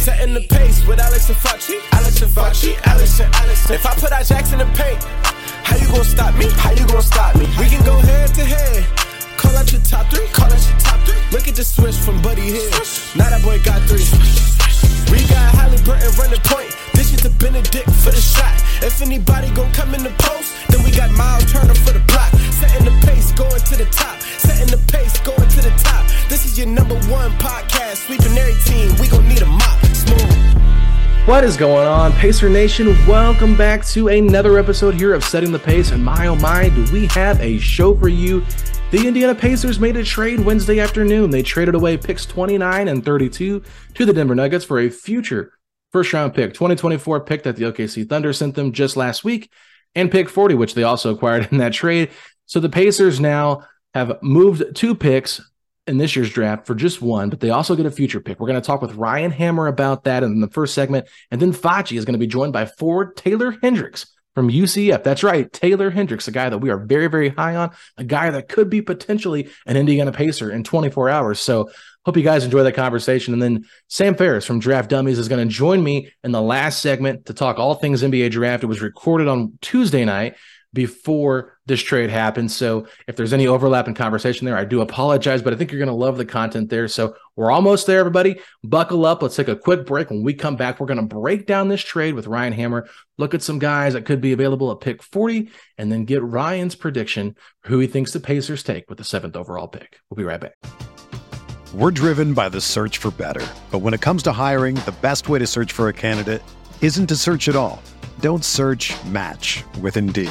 Setting the pace with Alex and Facci, Alex and Facci, Alex and Alex. If I put our jacks in the paint, how you gonna stop me? How you gonna stop me? We can go head to head. Call out your top three, call out your top three. Look at the switch from Buddy Hill. Now that boy got three. We got Haliburton running point. This is the Benedict for the shot. If anybody gon' come in the post, then we got Myles Turner for the block. Setting the pace, going to the top. Setting the pace, going to the top. This is your number one podcast. Sweeping every team, we gon' need a mop. What is going on, Pacer Nation? Welcome back to another episode here of Setting the Pace, and my oh my, do we have a show for you. The Indiana Pacers made a trade Wednesday afternoon. They traded away picks 29 and 32 to the Denver Nuggets for a future first-round pick, 2024 pick that the OKC Thunder sent them just last week, and pick 40, which they also acquired in that trade. So the Pacers now have moved two picks in this year's draft for just one, but they also get a future pick. We're going to talk with Ryan Hammer about that in the first segment, and then Facci is going to be joined by forward Taylor Hendricks from UCF. That's right, Taylor Hendricks, a guy that we are very, very high on, a guy that could be potentially an Indiana Pacer in 24 hours. So hope you guys enjoy that conversation. And then Sam Ferris from Draft Dummies is going to join me in the last segment to talk all things NBA draft. It was recorded on Tuesday night before this trade happened. So if there's any overlap in conversation there, I do apologize, but I think you're going to love the content there. So we're almost there, everybody. Buckle up. Let's take a quick break. When we come back, we're going to break down this trade with Ryan Hammer, look at some guys that could be available at pick 40, and then get Ryan's prediction for who he thinks the Pacers take with the 7th overall pick. We'll be right back. We're driven by the search for better, but when it comes to hiring, the best way to search for a candidate isn't to search at all. Don't search, match with Indeed.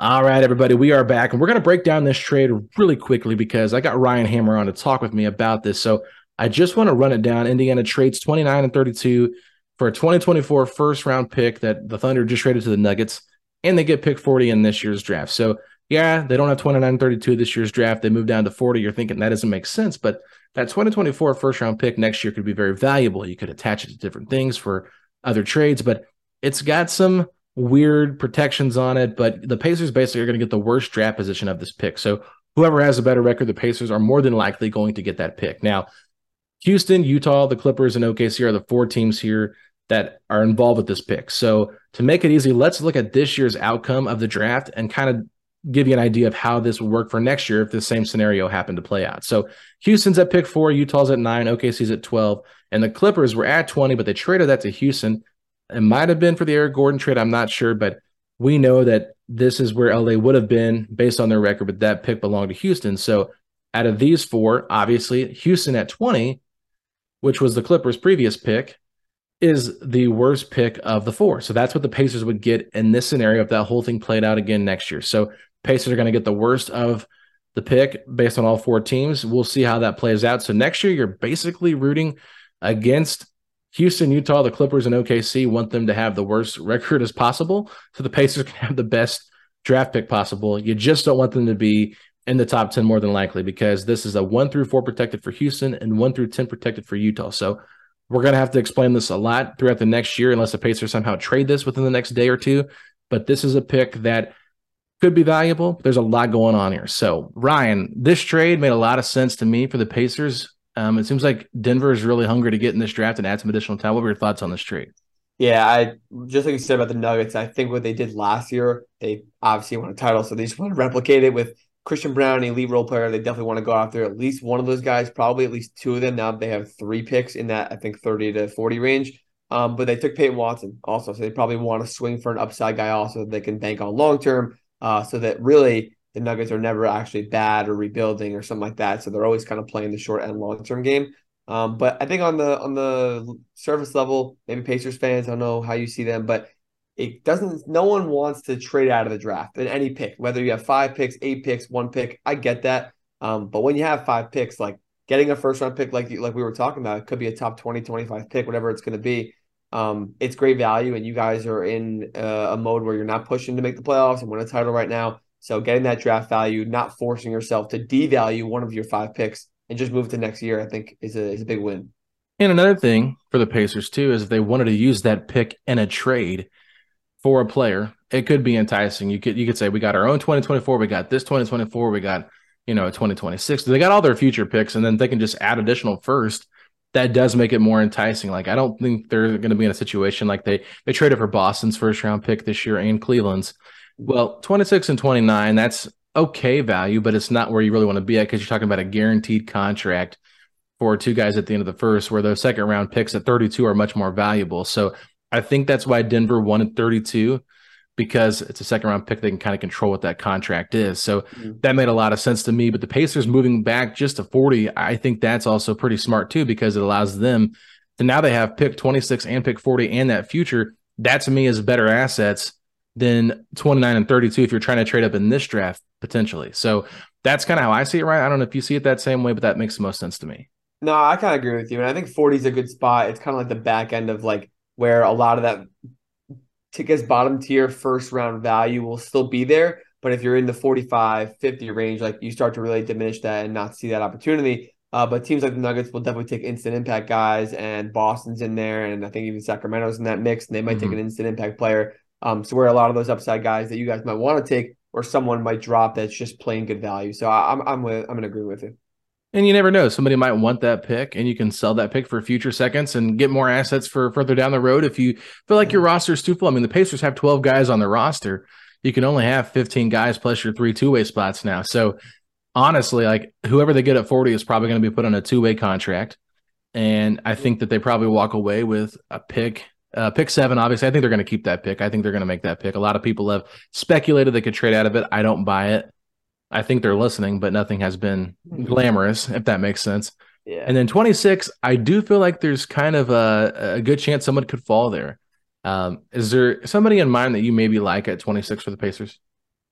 All right, everybody, we are back, and we're going to break down this trade really quickly because I got Ryan Hammer on to talk with me about this. So I just want to run it down. Indiana trades 29 and 32 for a 2024 first-round pick that the Thunder just traded to the Nuggets, and they get pick 40 in this year's draft. So, yeah, they don't have 29 and 32 this year's draft. They move down to 40. You're thinking that doesn't make sense, but that 2024 first-round pick next year could be very valuable. You could attach it to different things for other trades, but it's got some weird protections on it, but the Pacers basically are going to get the worst draft position of this pick. So whoever has a better record, the Pacers are more than likely going to get that pick. Now, Houston, Utah, the Clippers, and OKC are the four teams here that are involved with this pick. So to make it easy, let's look at this year's outcome of the draft and kind of give you an idea of how this will work for next year if the same scenario happened to play out. So Houston's at pick 4, Utah's at 9, OKC's at 12, and the Clippers were at 20, but they traded that to Houston. It might have been for the Eric Gordon trade, I'm not sure, but we know that this is where LA would have been based on their record, but that pick belonged to Houston. So out of these four, obviously, Houston at 20, which was the Clippers' previous pick, is the worst pick of the four. So that's what the Pacers would get in this scenario if that whole thing played out again next year. So Pacers are going to get the worst of the pick based on all four teams. We'll see how that plays out. So next year, you're basically rooting against Houston, Utah, the Clippers, and OKC. Want them to have the worst record as possible so the Pacers can have the best draft pick possible. You just don't want them to be in the top 10 more than likely, because this is a 1-4 protected for Houston and 1-10 protected for Utah. So we're going to have to explain this a lot throughout the next year unless the Pacers somehow trade this within the next day or two. But this is a pick that could be valuable. There's a lot going on here. So, Ryan, this trade made a lot of sense to me for the Pacers. It seems like Denver is really hungry to get in this draft and add some additional talent. What were your thoughts on this trade? Yeah, I just like you said about the Nuggets, I think what they did last year, they obviously won a title, so they just want to replicate it with Christian Brown, an elite role player. They definitely want to go out there. At least one of those guys, probably at least two of them. Now they have 3 picks in that, I think, 30 to 40 range. But they took Peyton Watson also, so they probably want to swing for an upside guy also that they can bank on long-term, so that really the Nuggets are never actually bad or rebuilding or something like that. So they're always kind of playing the short and long-term game. But I think on the surface level, maybe Pacers fans, I don't know how you see them, but it doesn't. No one wants to trade out of the draft in any pick, whether you have 5 picks, 8 picks, 1 pick. I get that, but when you have 5 picks, like getting a first-round pick, like we were talking about, it could be a top 20, 25 pick, whatever it's going to be. It's great value, and you guys are in a mode where you're not pushing to make the playoffs and win a title right now. So getting that draft value, not forcing yourself to devalue one of your 5 picks and just move to next year, I think is a big win. And another thing for the Pacers too is if they wanted to use that pick in a trade for a player, it could be enticing. You could say, we got our own 2024, we got this 2024, we got, a 2026. They got all their future picks, and then they can just add additional first. That does make it more enticing. Like, I don't think they're going to be in a situation like they traded for Boston's first-round pick this year and Cleveland's. Well, 26 and 29, that's okay value, but it's not where you really want to be at, because you're talking about a guaranteed contract for 2 guys at the end of the first, where those second-round picks at 32 are much more valuable. So I think that's why Denver wanted 32, because it's a second-round pick. They can kind of control what that contract is. So that made a lot of sense to me. But the Pacers moving back just to 40, I think that's also pretty smart too, because it allows them to now they have pick 26 and pick 40 and that future. That to me is better assets than 29 and 32 if you're trying to trade up in this draft potentially. So that's kind of how I see it, right? I don't know if you see it that same way, but that makes the most sense to me. No, I kind of agree with you. And I think 40 is a good spot. It's kind of like the back end of like, where a lot of that tickets bottom tier first round value will still be there. But if you're in the 45, 50 range, like you start to really diminish that and not see that opportunity. But teams like the Nuggets will definitely take instant impact guys, and Boston's in there. And I think even Sacramento's in that mix, and they might take an instant impact player. So where a lot of those upside guys that you guys might want to take, or someone might drop that's just plain good value. So I'm going to agree with you. And you never know. Somebody might want that pick, and you can sell that pick for future seconds and get more assets for further down the road if you feel like your roster is too full. I mean, the Pacers have 12 guys on their roster. You can only have 15 guys plus your 3 two-way spots now. So honestly, like whoever they get at 40 is probably going to be put on a two-way contract. And I think that they probably walk away with a pick. Pick 7, obviously, I think they're going to keep that pick. I think they're going to make that pick. A lot of people have speculated they could trade out of it. I don't buy it. I think they're listening, but nothing has been glamorous, if that makes sense. Yeah. And then 26, I do feel like there's kind of a good chance someone could fall there. Is there somebody in mind that you maybe like at 26 for the Pacers?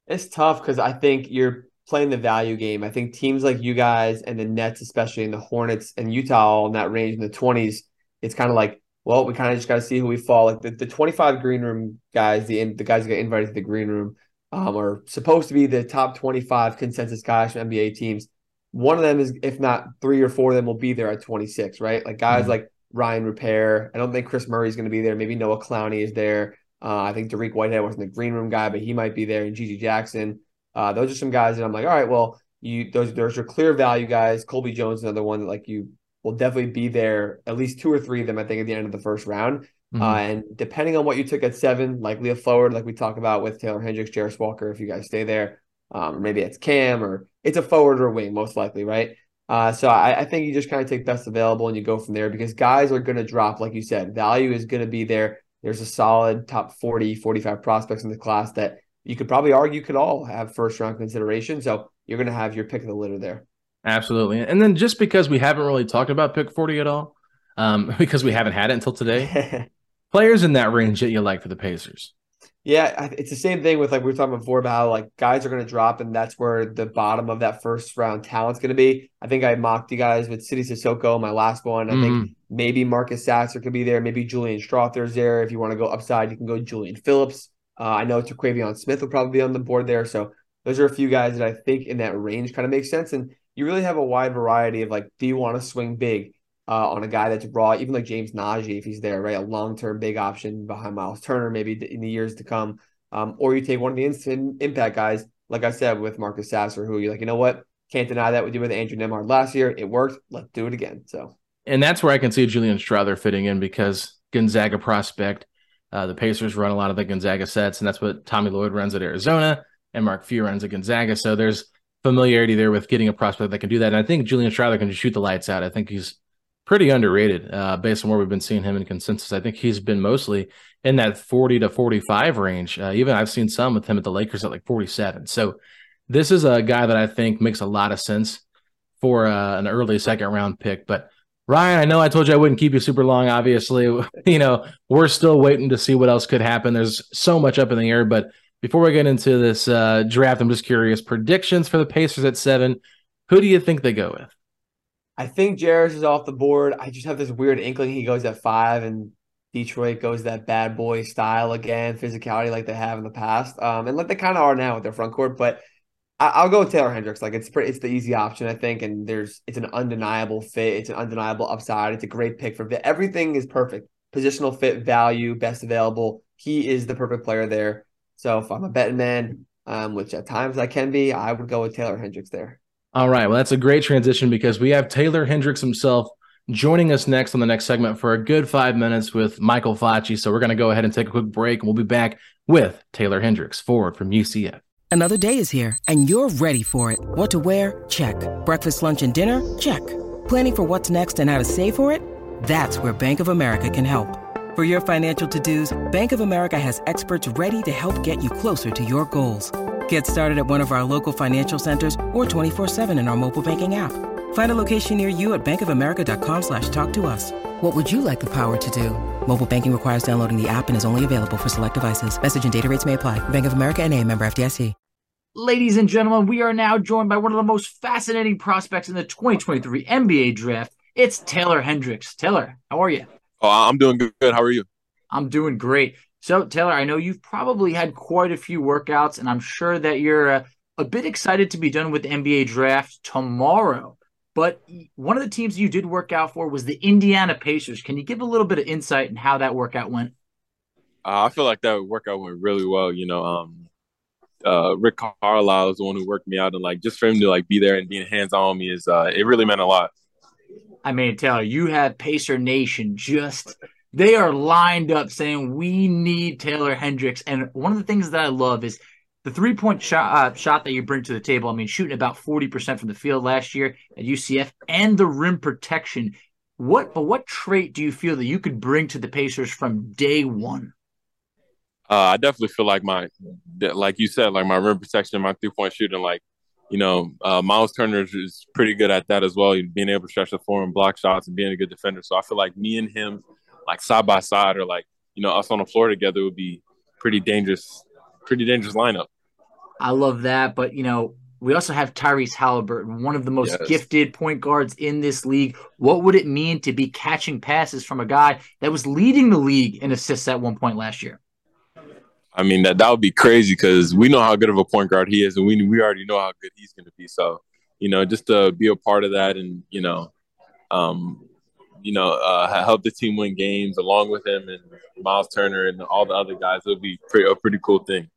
It's tough because I think you're playing the value game. I think teams like you guys and the Nets, especially, and the Hornets and Utah all in that range in the 20s, it's kind of like, well, we kind of just got to see who we fall. Like the 25 green room guys, the guys who get invited to the green room, are supposed to be the top 25 consensus guys from NBA teams. One of them is, if not 3 or 4 of them, will be there at 26, right? Like guys like Ryan Rupert. I don't think Kris Murray is going to be there. Maybe Noah Clowney is there. I think Dariq Whitehead wasn't the green room guy, but he might be there. And Gigi Jackson. Those are some guys that I'm like, all right, well, those are clear value guys. Colby Jones, another one that like you will definitely be there. At least 2 or 3 of them, I think, at the end of the first round. Mm-hmm. And depending on what you took at 7, likely a forward, like we talk about with Taylor Hendricks, Jarace Walker, if you guys stay there, or maybe it's Cam, or it's a forward or a wing, most likely, right? So I think you just kind of take best available and you go from there, because guys are going to drop, like you said. Value is going to be there. There's a solid top 40, 45 prospects in the class that you could probably argue could all have first-round consideration. So you're going to have your pick of the litter there. Absolutely. And then just because we haven't really talked about pick 40 at all, because we haven't had it until today, players in that range that you like for the Pacers. Yeah, it's the same thing with, like we were talking before about how, like, guys are going to drop, and that's where the bottom of that first round talent's going to be. I think I mocked you guys with City Sissoko, my last one. I think maybe Marcus Sasser could be there. Maybe Julian Strother's there. If you want to go upside, you can go Julian Phillips. I know Terquavion Smith will probably be on the board there. So those are a few guys that I think in that range kind of make sense. And you really have a wide variety of, like, do you want to swing big on a guy that's raw, even like James Najee, if he's there, right? A long-term big option behind Myles Turner, maybe in the years to come. Or you take one of the instant impact guys, like I said, with Marcus Sasser, who you're like, you know what? Can't deny that. We did with Andrew Nembhard last year. It worked. Let's do it again. So, and that's where I can see Julian Strother fitting in, because Gonzaga prospect, the Pacers run a lot of the Gonzaga sets, and that's what Tommy Lloyd runs at Arizona and Mark Few runs at Gonzaga. So there's familiarity there with getting a prospect that can do that. And I think Julian Strother can just shoot the lights out. I think he's pretty underrated based on where we've been seeing him in consensus. I think he's been mostly in that 40 to 45 range. Even I've seen some with him at the Lakers at like 47. So this is a guy that I think makes a lot of sense for an early second round pick. But Ryan, I know I told you I wouldn't keep you super long, obviously. You know, we're still waiting to see what else could happen. There's so much up in the air. But before we get into this draft, I'm just curious, predictions for the Pacers at 7. Who do you think they go with? I think Jarace is off the board. I just have this weird inkling he goes at 5, and Detroit goes that bad boy style again, physicality like they have in the past, and like they kind of are now with their front court. But I'll go with Taylor Hendricks. Like it's the easy option, I think, and it's an undeniable fit. It's an undeniable upside. It's a great pick for everything is perfect. Positional fit, value, best available. He is the perfect player there. So if I'm a betting man, which at times I can be, I would go with Taylor Hendricks there. All right, well, that's a great transition, because we have Taylor Hendricks himself joining us next on the next segment for a good 5 minutes with Michael Facci. So we're going to go ahead and take a quick break, and we'll be back with Taylor Hendricks, forward from UCF. Another day is here, and you're ready for it. What to wear? Check. Breakfast, lunch, and dinner? Check. Planning for what's next and how to save for it? That's where Bank of America can help. For your financial to-dos, Bank of America has experts ready to help get you closer to your goals. Get started at one of our local financial centers or 24/7 in our mobile banking app. Find a location near you at bankofamerica.com/talktous. What would you like the power to do? Mobile banking requires downloading the app and is only available for select devices. Message and data rates may apply. Bank of America NA, member FDIC. Ladies and gentlemen, we are now joined by one of the most fascinating prospects in the 2023 NBA draft. It's Taylor Hendricks. Taylor, how are you? Oh, I'm doing good. How are you? I'm doing great. So, Taylor, I know you've probably had quite a few workouts, and I'm sure that you're a bit excited to be done with the NBA draft tomorrow. But one of the teams you did work out for was the Indiana Pacers. Can you give a little bit of insight in how that workout went? I feel like that workout went really well. You know, Rick Carlisle is the one who worked me out, and like just for him to like be there and being hands-on with me is it really meant a lot. I mean, Taylor, you have Pacer Nation just – they are lined up saying we need Taylor Hendricks. And one of the things that I love is the three-point shot that you bring to the table. I mean, shooting about 40% from the field last year at UCF, and the rim protection. What trait do you feel that you could bring to the Pacers from day one? I definitely feel like my rim protection, my three-point shooting, like, you know, Myles Turner is pretty good at that as well. Being able to stretch the floor and block shots and being a good defender. So I feel like me and him, like side by side, or like, you know, us on the floor together would be pretty dangerous lineup. I love that. But, you know, we also have Tyrese Haliburton, one of the most gifted point guards in this league. What would it mean to be catching passes from a guy that was leading the league in assists at one point last year? I mean, that would be crazy, because we know how good of a point guard he is, and we already know how good he's going to be. So, you know, just to be a part of that and, you know, help the team win games along with him and Myles Turner and all the other guys. It would be a pretty cool thing.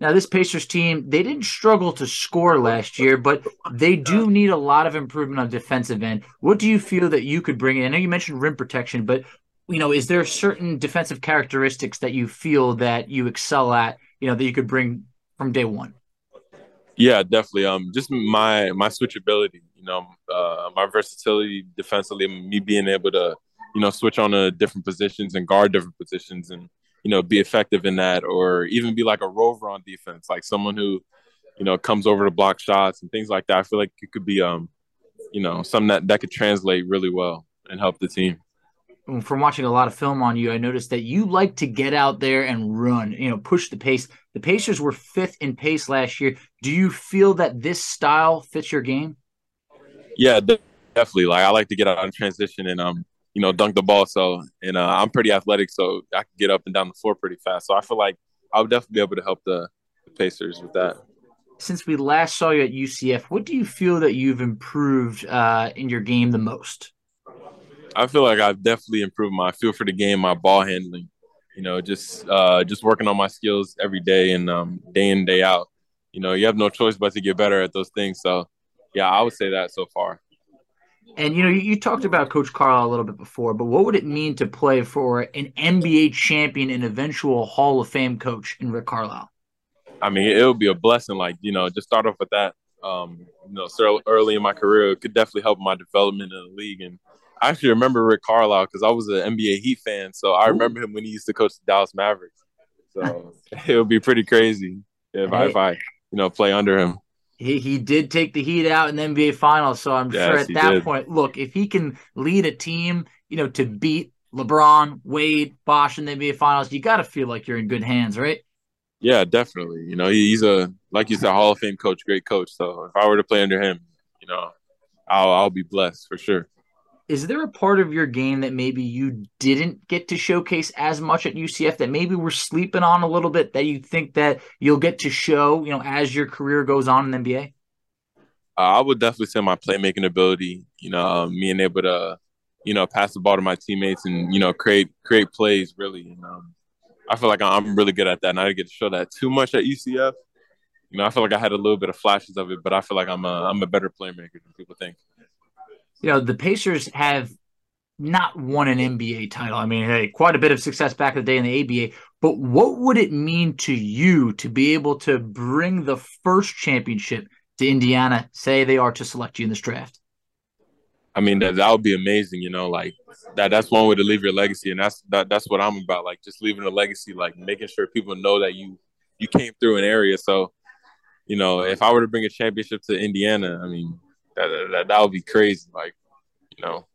Now, this Pacers team, they didn't struggle to score last year, but they do need a lot of improvement on defensive end. What do you feel that you could bring in? I know you mentioned rim protection, but you know, is there certain defensive characteristics that you feel that you excel at, you know, that you could bring from day one? Yeah, definitely. Just my switchability, you know, my versatility defensively, me being able to, you know, switch on to different positions and guard different positions and, you know, be effective in that, or even be like a rover on defense, like someone who, you know, comes over to block shots and things like that. I feel like it could be, you know, something that could translate really well and help the team. From watching a lot of film on you, I noticed that you like to get out there and run, you know, push the pace. The Pacers were 5th in pace last year. Do you feel that this style fits your game? Yeah, definitely. Like, I like to get out in transition and, you know, dunk the ball. So, and I'm pretty athletic, so I can get up and down the floor pretty fast. So I feel like I would definitely be able to help the Pacers with that. Since we last saw you at UCF, what do you feel that you've improved in your game the most? I feel like I've definitely improved my feel for the game, my ball handling, you know, just working on my skills every day and day in, day out. You know, you have no choice but to get better at those things. So, yeah, I would say that so far. And, you know, you talked about Coach Carlisle a little bit before, but what would it mean to play for an NBA champion and eventual Hall of Fame coach in Rick Carlisle? I mean, it would be a blessing, like, you know, just start off with that, you know, so early in my career. It could definitely help my development in the league. And I actually remember Rick Carlisle because I was an NBA Heat fan, so I remember him when he used to coach the Dallas Mavericks. So it would be pretty crazy if I, you know, play under him. He did take the Heat out in the NBA Finals, so I'm sure at that point, look, if he can lead a team, you know, to beat LeBron, Wade, Bosh in the NBA Finals, you got to feel like you're in good hands, right? Yeah, definitely. You know, he's a, like you said, Hall of Fame coach, great coach. So if I were to play under him, you know, I'll be blessed for sure. Is there a part of your game that maybe you didn't get to showcase as much at UCF that maybe we're sleeping on a little bit that you think that you'll get to show, you know, as your career goes on in the NBA? I would definitely say my playmaking ability, you know, being able to, you know, pass the ball to my teammates and, you know, create plays really. And, I feel like I'm really good at that, and I didn't get to show that too much at UCF. You know, I feel like I had a little bit of flashes of it, but I feel like I'm a better playmaker than people think. You know, the Pacers have not won an NBA title. I mean, hey, quite a bit of success back in the day in the ABA. But what would it mean to you to be able to bring the first championship to Indiana, say they are to select you in this draft? I mean, that would be amazing, you know, like that's one way to leave your legacy. And that's what I'm about, like just leaving a legacy, like making sure people know that you came through an area. So, you know, if I were to bring a championship to Indiana, I mean, that would be crazy. Like, you know,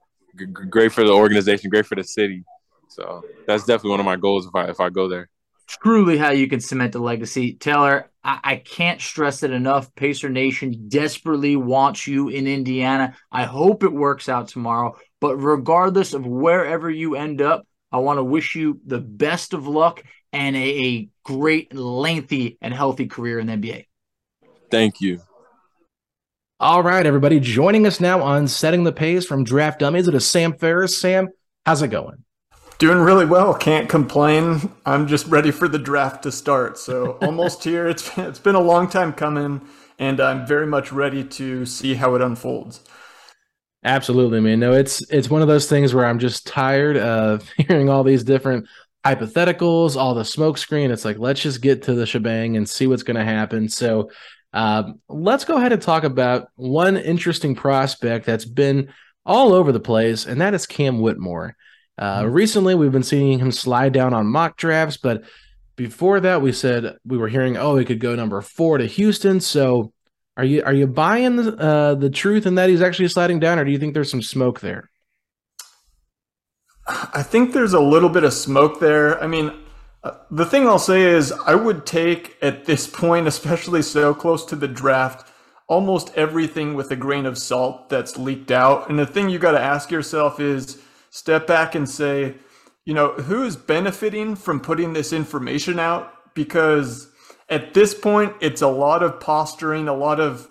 great for the organization, great for the city. So that's definitely one of my goals if I go there. Truly how you can cement a legacy. Taylor, I can't stress it enough. Pacer Nation desperately wants you in Indiana. I hope it works out tomorrow. But regardless of wherever you end up, I want to wish you the best of luck and a great, lengthy, and healthy career in the NBA. Thank you. All right, everybody. Joining us now on Setting the Pace from Draft Dummies, it is Sam Ferris. Sam, how's it going? Doing really well. Can't complain. I'm just ready for the draft to start. So almost here. It's been a long time coming, and I'm very much ready to see how it unfolds. Absolutely, man. No, it's one of those things where I'm just tired of hearing all these different hypotheticals, all the smoke screen. It's like, let's just get to the shebang and see what's going to happen. So let's go ahead and talk about one interesting prospect that's been all over the place, and that is Cam Whitmore. Recently, we've been seeing him slide down on mock drafts, but before that, we said we were hearing, oh, he could go number 4 to Houston. So, are you buying the truth in that he's actually sliding down, or do you think there's some smoke there? I think there's a little bit of smoke there. I mean, the thing I'll say is I would take at this point, especially so close to the draft, almost everything with a grain of salt that's leaked out. And the thing you got to ask yourself is, step back and say, you know, who is benefiting from putting this information out? Because at this point, it's a lot of posturing, a lot of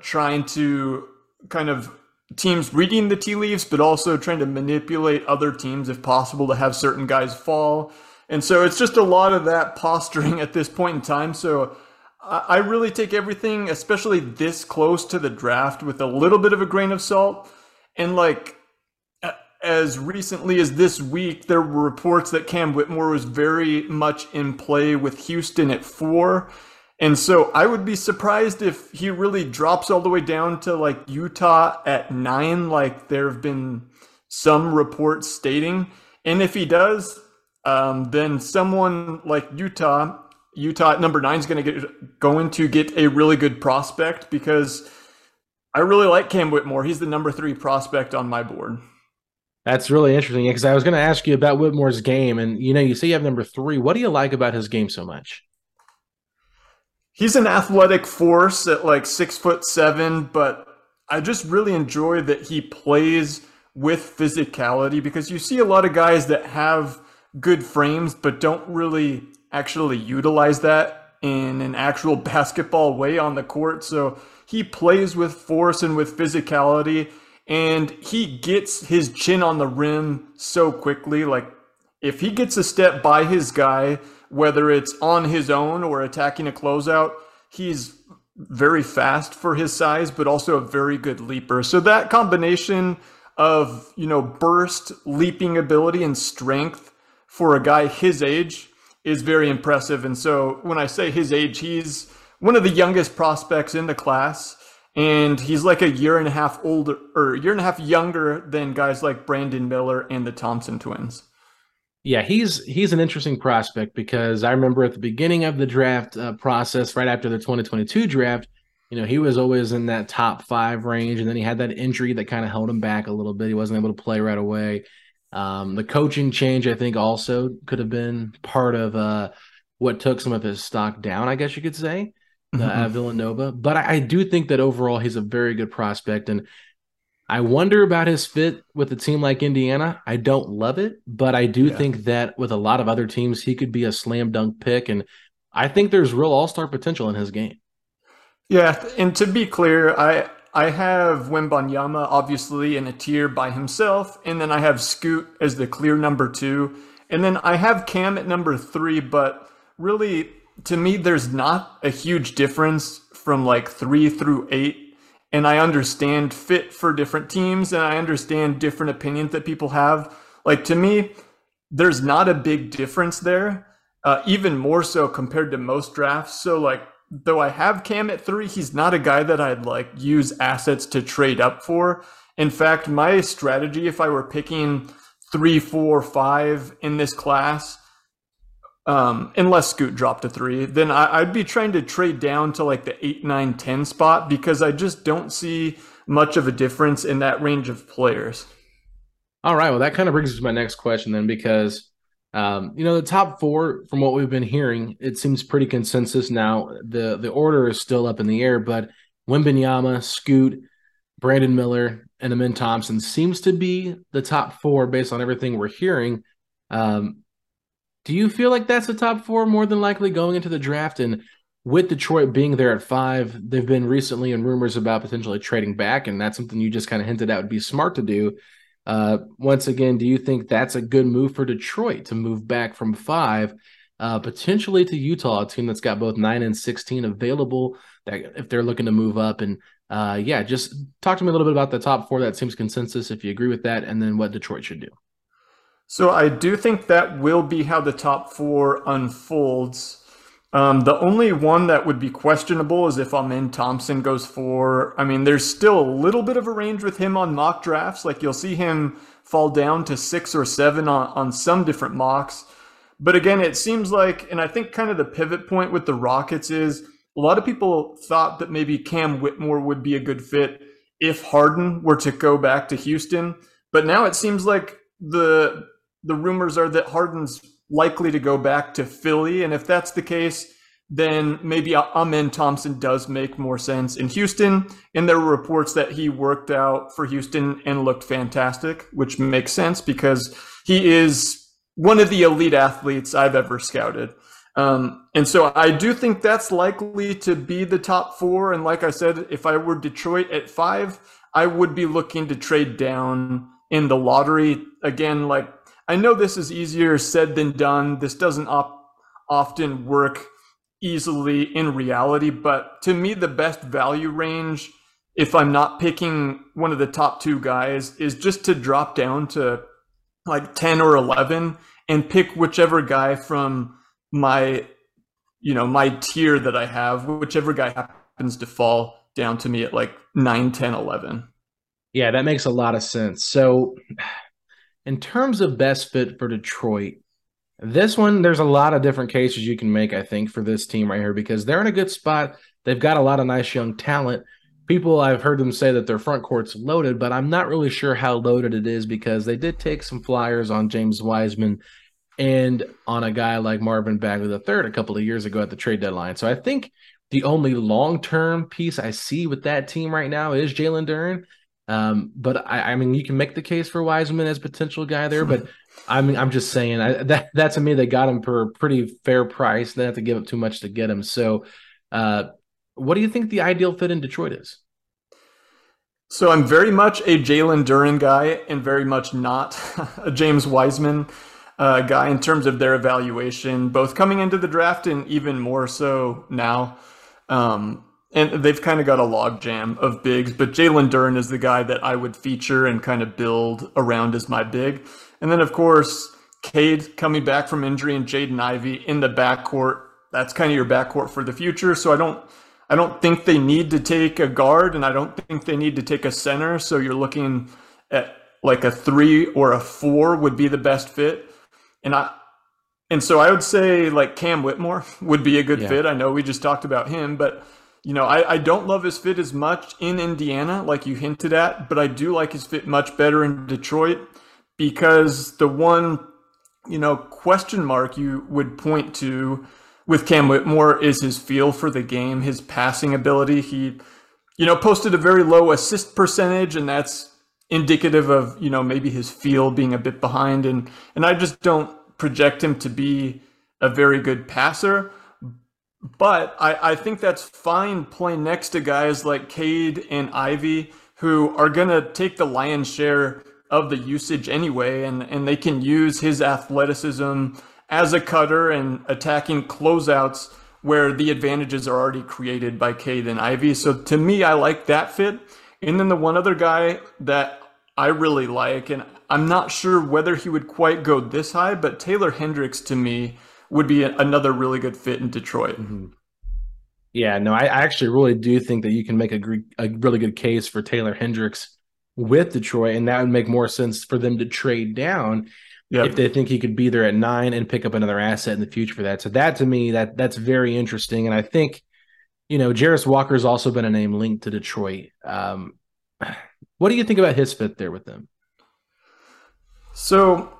trying to kind of teams reading the tea leaves, but also trying to manipulate other teams if possible to have certain guys fall. And so it's just a lot of that posturing at this point in time. So I really take everything, especially this close to the draft, with a little bit of a grain of salt. And like, as recently as this week, there were reports that Cam Whitmore was very much in play with Houston at 4. And so I would be surprised if he really drops all the way down to like Utah at 9, like there have been some reports stating. And if he does, then someone like Utah at number 9 is going to get a really good prospect, because I really like Cam Whitmore. He's the number 3 prospect on my board. That's really interesting, because I was going to ask you about Whitmore's game, and you say you have number 3. What do you like about his game so much? He's an athletic force at like 6'7", but I just really enjoy that he plays with physicality, because you see a lot of guys that have good frames but don't really actually utilize that in an actual basketball way on the court. So he plays with force and with physicality, and he gets his chin on the rim so quickly. Like if he gets a step by his guy, whether it's on his own or attacking a closeout, he's very fast for his size, but also a very good leaper. So that combination of, burst, leaping ability, and strength for a guy his age is very impressive. And so when I say his age, he's one of the youngest prospects in the class. And he's like a year and a half younger than guys like Brandon Miller and the Thompson twins. Yeah, he's an interesting prospect, because I remember at the beginning of the draft process, right after the 2022 draft, he was always in that top 5 range, and then he had that injury that kind of held him back a little bit. He wasn't able to play right away. The coaching change, I think, also could have been part of what took some of his stock down, I guess you could say. Villanova. But I do think that overall he's a very good prospect, and I wonder about his fit with a team like Indiana. I don't love it, but I do think that with a lot of other teams he could be a slam dunk pick, and I think there's real all-star potential in his game. Yeah, and to be clear, I have Wembanyama obviously in a tier by himself, and then I have Scoot as the clear number 2, and then I have Cam at number 3, but really to me, there's not a huge difference from like 3 through 8. And I understand fit for different teams, and I understand different opinions that people have. Like to me, there's not a big difference there, even more so compared to most drafts. So like, though I have Cam at 3, he's not a guy that I'd like use assets to trade up for. In fact, my strategy, if I were picking 3, 4, 5 in this class, unless Scoot dropped to 3, then I'd be trying to trade down to like the 8, 9, 10 spot, because I just don't see much of a difference in that range of players. All right. Well, that kind of brings us to my next question then, because, the top 4, from what we've been hearing, it seems pretty consensus. Now the order is still up in the air, but Wembanyama, Scoot, Brandon Miller, and Amen Thompson seems to be the top 4 based on everything we're hearing. Do you feel like that's the top 4 more than likely going into the draft? And with Detroit being there at 5, they've been recently in rumors about potentially trading back, and that's something you just kind of hinted at would be smart to do. Once again, do you think that's a good move for Detroit to move back from 5, potentially to Utah, a team that's got both 9 and 16 available that if they're looking to move up? And just talk to me a little bit about the top 4. That seems consensus, if you agree with that, and then what Detroit should do. So I do think that will be how the top 4 unfolds. The only one that would be questionable is if Amen Thompson goes 4. I mean, there's still a little bit of a range with him on mock drafts. Like you'll see him fall down to 6 or 7 on some different mocks. But again, it seems like, and I think kind of the pivot point with the Rockets is, a lot of people thought that maybe Cam Whitmore would be a good fit if Harden were to go back to Houston. But now it seems like the rumors are that Harden's likely to go back to Philly. And if that's the case, then maybe Amen Thompson does make more sense in Houston. And there were reports that he worked out for Houston and looked fantastic, which makes sense because he is one of the elite athletes I've ever scouted. And so I do think that's likely to be the top 4. And like I said, if I were Detroit at 5, I would be looking to trade down in the lottery. Again, like, I know this is easier said than done. This doesn't often work easily in reality, but to me, the best value range if I'm not picking one of the top two guys, is just to drop down to like 10 or 11 and pick whichever guy from my, you know, my tier that I have, whichever guy happens to fall down to me at like 9, 10, 11. Yeah, that makes a lot of sense. So in terms of best fit for Detroit, this one, there's a lot of different cases you can make, I think, for this team right here, because they're in a good spot. They've got a lot of nice young talent. People, I've heard them say that their front court's loaded, but I'm not really sure how loaded it is, because they did take some flyers on James Wiseman and on a guy like Marvin Bagley III a couple of years ago at the trade deadline. So I think the only long-term piece I see with that team right now is Jalen Duren. But I mean, you can make the case for Wiseman as potential guy there, but I mean, I'm just saying that to me, they got him for a pretty fair price. They have to give up too much to get him. So, what do you think the ideal fit in Detroit is? So I'm very much a Jalen Duren guy and very much not a James Wiseman guy in terms of their evaluation, both coming into the draft and even more so now. And they've kind of got a logjam of bigs, but Jalen Duren is the guy that I would feature and kind of build around as my big. And then, of course, Cade coming back from injury and Jaden Ivey in the backcourt. That's kind of your backcourt for the future. So I don't think they need to take a guard, and I don't think they need to take a center. So you're looking at like a 3 or a 4 would be the best fit. And so I would say like Cam Whitmore would be a good fit. I know we just talked about him, but you know, I don't love his fit as much in Indiana, like you hinted at, but I do like his fit much better in Detroit, because the one, you know, question mark you would point to with Cam Whitmore is his feel for the game, his passing ability. He, you know, posted a very low assist percentage, and that's indicative of, you know, maybe his feel being a bit behind. And I just don't project him to be a very good passer. But I think that's fine playing next to guys like Cade and Ivy, who are going to take the lion's share of the usage anyway, and they can use his athleticism as a cutter and attacking closeouts where the advantages are already created by Cade and Ivy. So to me, I like that fit. And then the one other guy that I really like, and I'm not sure whether he would quite go this high, but Taylor Hendricks to me would be another really good fit in Detroit. Mm-hmm. Yeah, no, I actually really do think that you can make a really good case for Taylor Hendricks with Detroit, and that would make more sense for them to trade down. Yep. If they think he could be there at 9 and pick up another asset in the future for that. So that, to me, that's very interesting. And I think, you know, Jarace Walker has also been a name linked to Detroit. What do you think about his fit there with them? So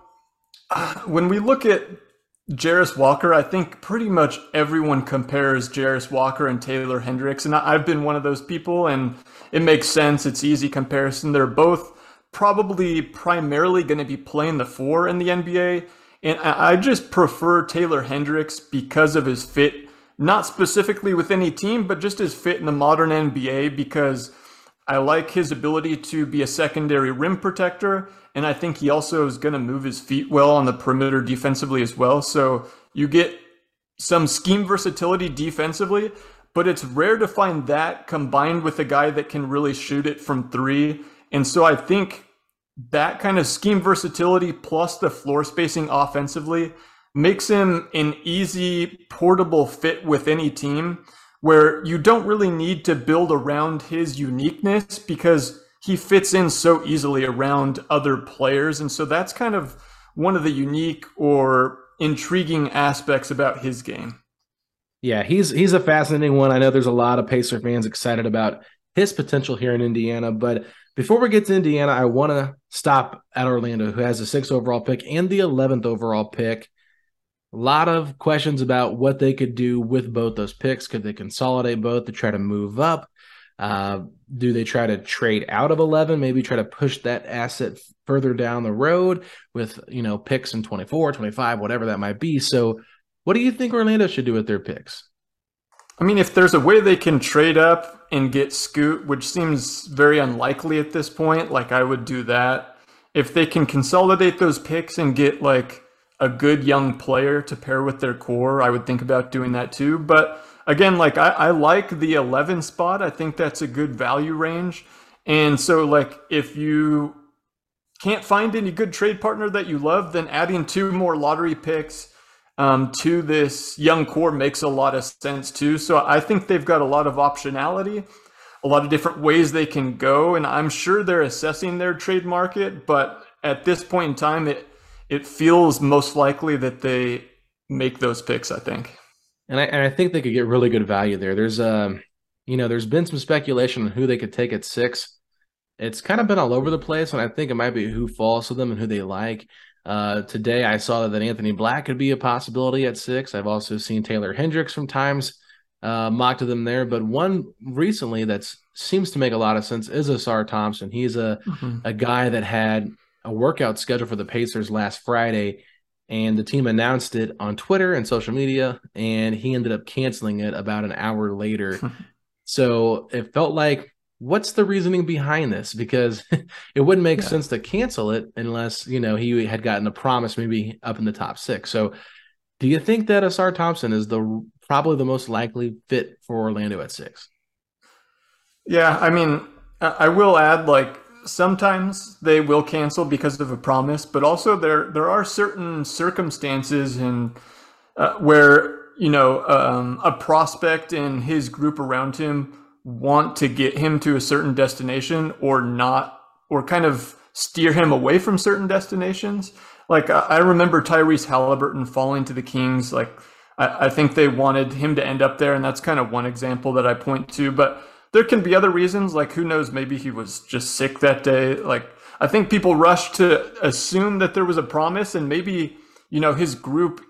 when we look at Jarace Walker, I think pretty much everyone compares Jarace Walker and Taylor Hendricks. And I've been one of those people, and it makes sense. It's easy comparison. They're both probably primarily going to be playing the 4 in the NBA. And I just prefer Taylor Hendricks because of his fit, not specifically with any team, but just his fit in the modern NBA, because I like his ability to be a secondary rim protector. And I think he also is going to move his feet well on the perimeter defensively as well. So you get some scheme versatility defensively, but it's rare to find that combined with a guy that can really shoot it from 3. And so I think that kind of scheme versatility plus the floor spacing offensively makes him an easy, portable fit with any team, where you don't really need to build around his uniqueness because he fits in so easily around other players. And so that's kind of one of the unique or intriguing aspects about his game. Yeah, he's a fascinating one. I know there's a lot of Pacer fans excited about his potential here in Indiana, but before we get to Indiana, I want to stop at Orlando, who has the 6th overall pick and the 11th overall pick. A lot of questions about what they could do with both those picks. Could they consolidate both to try to move up? Do they try to trade out of 11, maybe try to push that asset further down the road with, you know, picks in 24, 25, whatever that might be? So what do you think Orlando should do with their picks? I mean, if there's a way they can trade up and get Scoot, which seems very unlikely at this point, like I would do that. If they can consolidate those picks and get like a good young player to pair with their core, I would think about doing that too. But again, like I like the 11 spot. I think that's a good value range. And so like if you can't find any good trade partner that you love, then adding two more lottery picks to this young core makes a lot of sense too. So I think they've got a lot of optionality, a lot of different ways they can go. And I'm sure they're assessing their trade market, but at this point in time, it feels most likely that they make those picks, I think. And I think they could get really good value there. There's there's been some speculation on who they could take at 6. It's kind of been all over the place, and I think it might be who falls to them and who they like. Today I saw that Anthony Black could be a possibility at 6. I've also seen Taylor Hendricks from times mocked to them there, but one recently that seems to make a lot of sense is Asar Thompson. He's a guy that had a workout scheduled for the Pacers last Friday, and the team announced it on Twitter and social media, and he ended up canceling it about an hour later. So it felt like, what's the reasoning behind this? Because it wouldn't make sense to cancel it unless, he had gotten a promise maybe up in the top 6. So do you think that Asar Thompson is probably the most likely fit for Orlando at 6? Yeah, I mean, I will add, like, sometimes they will cancel because of a promise, but also there are certain circumstances and where a prospect and his group around him want to get him to a certain destination or not, or kind of steer him away from certain destinations. Like I remember Tyrese Haliburton falling to the Kings. Like I think they wanted him to end up there, and that's kind of one example that I point to, but there can be other reasons, like who knows, maybe he was just sick that day. Like I think people rush to assume that there was a promise, and maybe, his group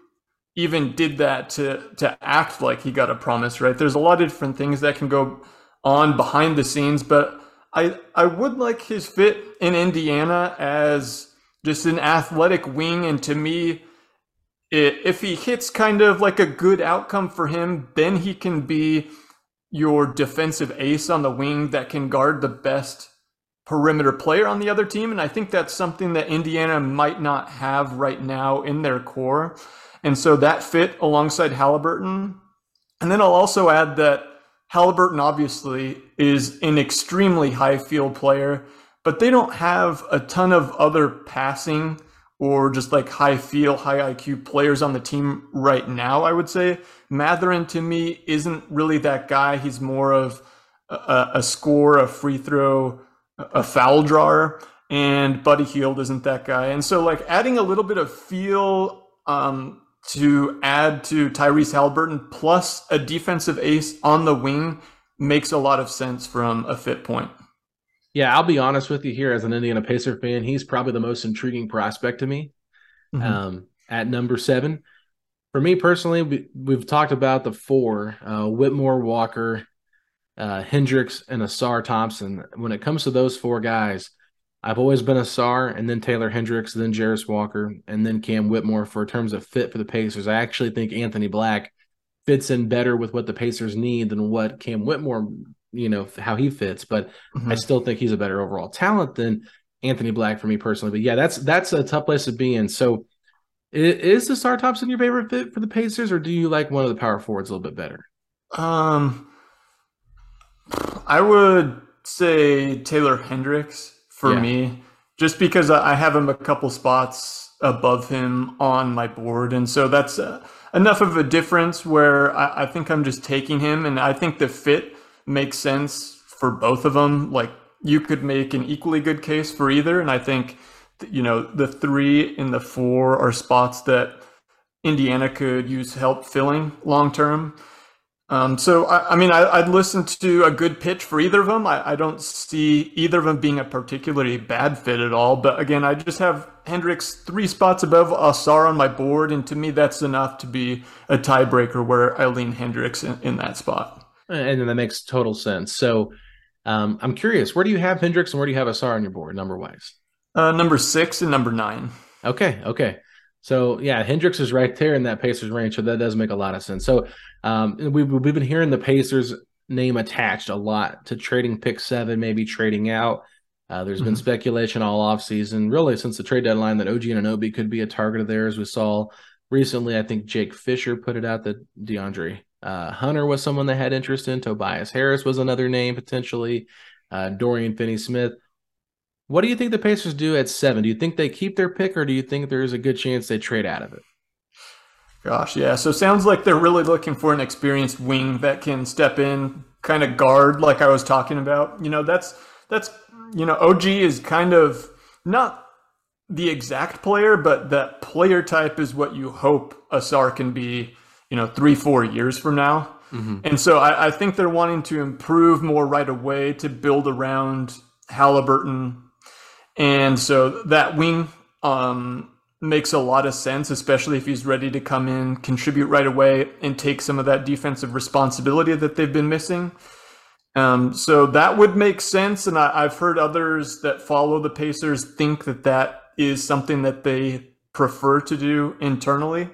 even did that to act like he got a promise, right? There's a lot of different things that can go on behind the scenes, but I would like his fit in Indiana as just an athletic wing. And to me, if he hits kind of like a good outcome for him, then he can be your defensive ace on the wing that can guard the best perimeter player on the other team. And I think that's something that Indiana might not have right now in their core. And so that fit alongside Haliburton. And then I'll also add that Haliburton obviously is an extremely high field player, but they don't have a ton of other passing or just like high feel, high IQ players on the team right now, I would say. Matherin, to me, isn't really that guy. He's more of a scorer, a free throw, a foul drawer, and Buddy Hield isn't that guy. And so, like, adding a little bit of feel to add to Tyrese Haliburton plus a defensive ace on the wing makes a lot of sense from a fit point. Yeah, I'll be honest with you here. As an Indiana Pacer fan, he's probably the most intriguing prospect to me at number 7. For me personally, we've talked about the 4, Whitmore, Walker, Hendricks, and Asar Thompson. When it comes to those 4 guys, I've always been Asar, and then Taylor Hendricks, then Jarace Walker, and then Cam Whitmore for terms of fit for the Pacers. I actually think Anthony Black fits in better with what the Pacers need than what Cam Whitmore how he fits, but I still think he's a better overall talent than Anthony Black for me personally. But yeah, that's a tough place to be in. So is the Asar Thompson your favorite fit for the Pacers, or do you like one of the power forwards a little bit better? I would say Taylor Hendricks for me, just because I have him a couple spots above him on my board. And so that's enough of a difference where I think I'm just taking him, and I think the fit makes sense for both of them. Like you could make an equally good case for either. And I think, the 3 and the 4 are spots that Indiana could use help filling long-term. So, I'd listen to a good pitch for either of them. I don't see either of them being a particularly bad fit at all. But again, I just have Hendricks 3 spots above Asar on my board. And to me, that's enough to be a tiebreaker where I lean Hendricks in that spot. And then that makes total sense. So I'm curious, where do you have Hendricks and where do you have Asar on your board number-wise? Number 6 and number 9. Okay. So, yeah, Hendricks is right there in that Pacers range, so that does make a lot of sense. So we've been hearing the Pacers name attached a lot to trading pick 7, maybe trading out. There's been speculation all offseason, really since the trade deadline, that OG Anunoby could be a target of theirs. We saw Recently, I think Jake Fisher put it out that DeAndre Hunter was someone that had interest in. Tobias Harris was another name, potentially. Dorian Finney-Smith. What do you think the Pacers do at 7? Do you think they keep their pick, or do you think there is a good chance they trade out of it? Gosh, yeah. So sounds like they're really looking for an experienced wing that can step in, kind of guard like I was talking about. You know, that's you know, OG is kind of not the exact player, but that player type is what you hope a star can be, you know, 3-4 years from now. Mm-hmm. And so I think they're wanting to improve more right away to build around Haliburton. And so that wing makes a lot of sense, especially if he's ready to come in, contribute right away, and take some of that defensive responsibility that they've been missing. So that would make sense. And I've heard others that follow the Pacers think that that is something that they prefer to do internally.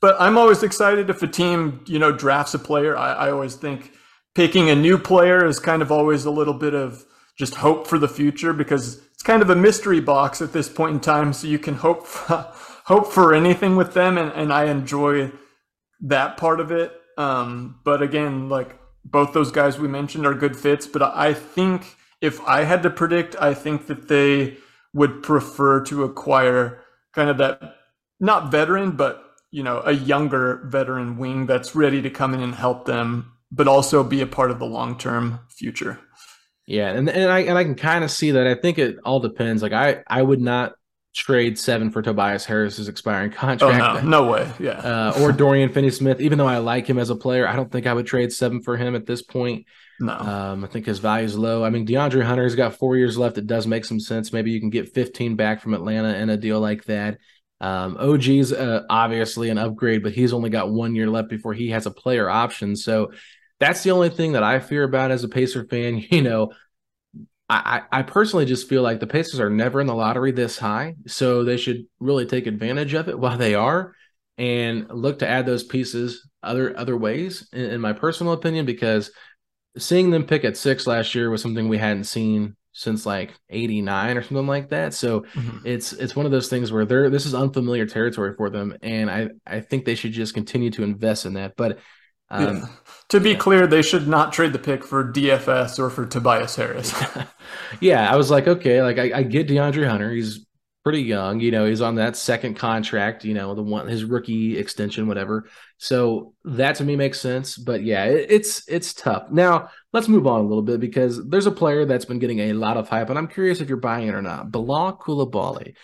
But I'm always excited if a team, you know, drafts a player. I always think picking a new player is kind of always a little bit of just hope for the future, because it's kind of a mystery box at this point in time. So you can hope for anything with them. And I enjoy that part of it. But again, like both those guys we mentioned are good fits, but I think if I had to predict, I think that they would prefer to acquire kind of that, not veteran, but, you know, a younger veteran wing that's ready to come in and help them, but also be a part of the long-term future. Yeah, and I can kind of see that. I think it all depends. Like I would not trade 7 for Tobias Harris's expiring contract. Oh, no way. Yeah. Or Dorian Finney-Smith. Even though I like him as a player, I don't think I would trade 7 for him at this point. No. I think his value is low. I mean, DeAndre Hunter's got 4 years left. It does make some sense. Maybe you can get 15 back from Atlanta in a deal like that. OG's obviously an upgrade, but he's only got 1 year left before he has a player option. So that's the only thing that I fear about as a Pacer fan. You know, I personally just feel like the Pacers are never in the lottery this high, so they should really take advantage of it while they are and look to add those pieces other ways, in my personal opinion, because seeing them pick at 6 last year was something we hadn't seen since like 89 or something like that. So mm-hmm. It's one of those things where this is unfamiliar territory for them, and I think they should just continue to invest in that. But yeah. To be clear, they should not trade the pick for DFS or for Tobias Harris. Yeah, I was like, okay, like I get DeAndre Hunter. He's pretty young, you know, he's on that second contract, you know, his rookie extension, whatever. So that to me makes sense. But yeah, it's tough. Now let's move on a little bit, because there's a player that's been getting a lot of hype, and I'm curious if you're buying it or not. Bilal Coulibaly.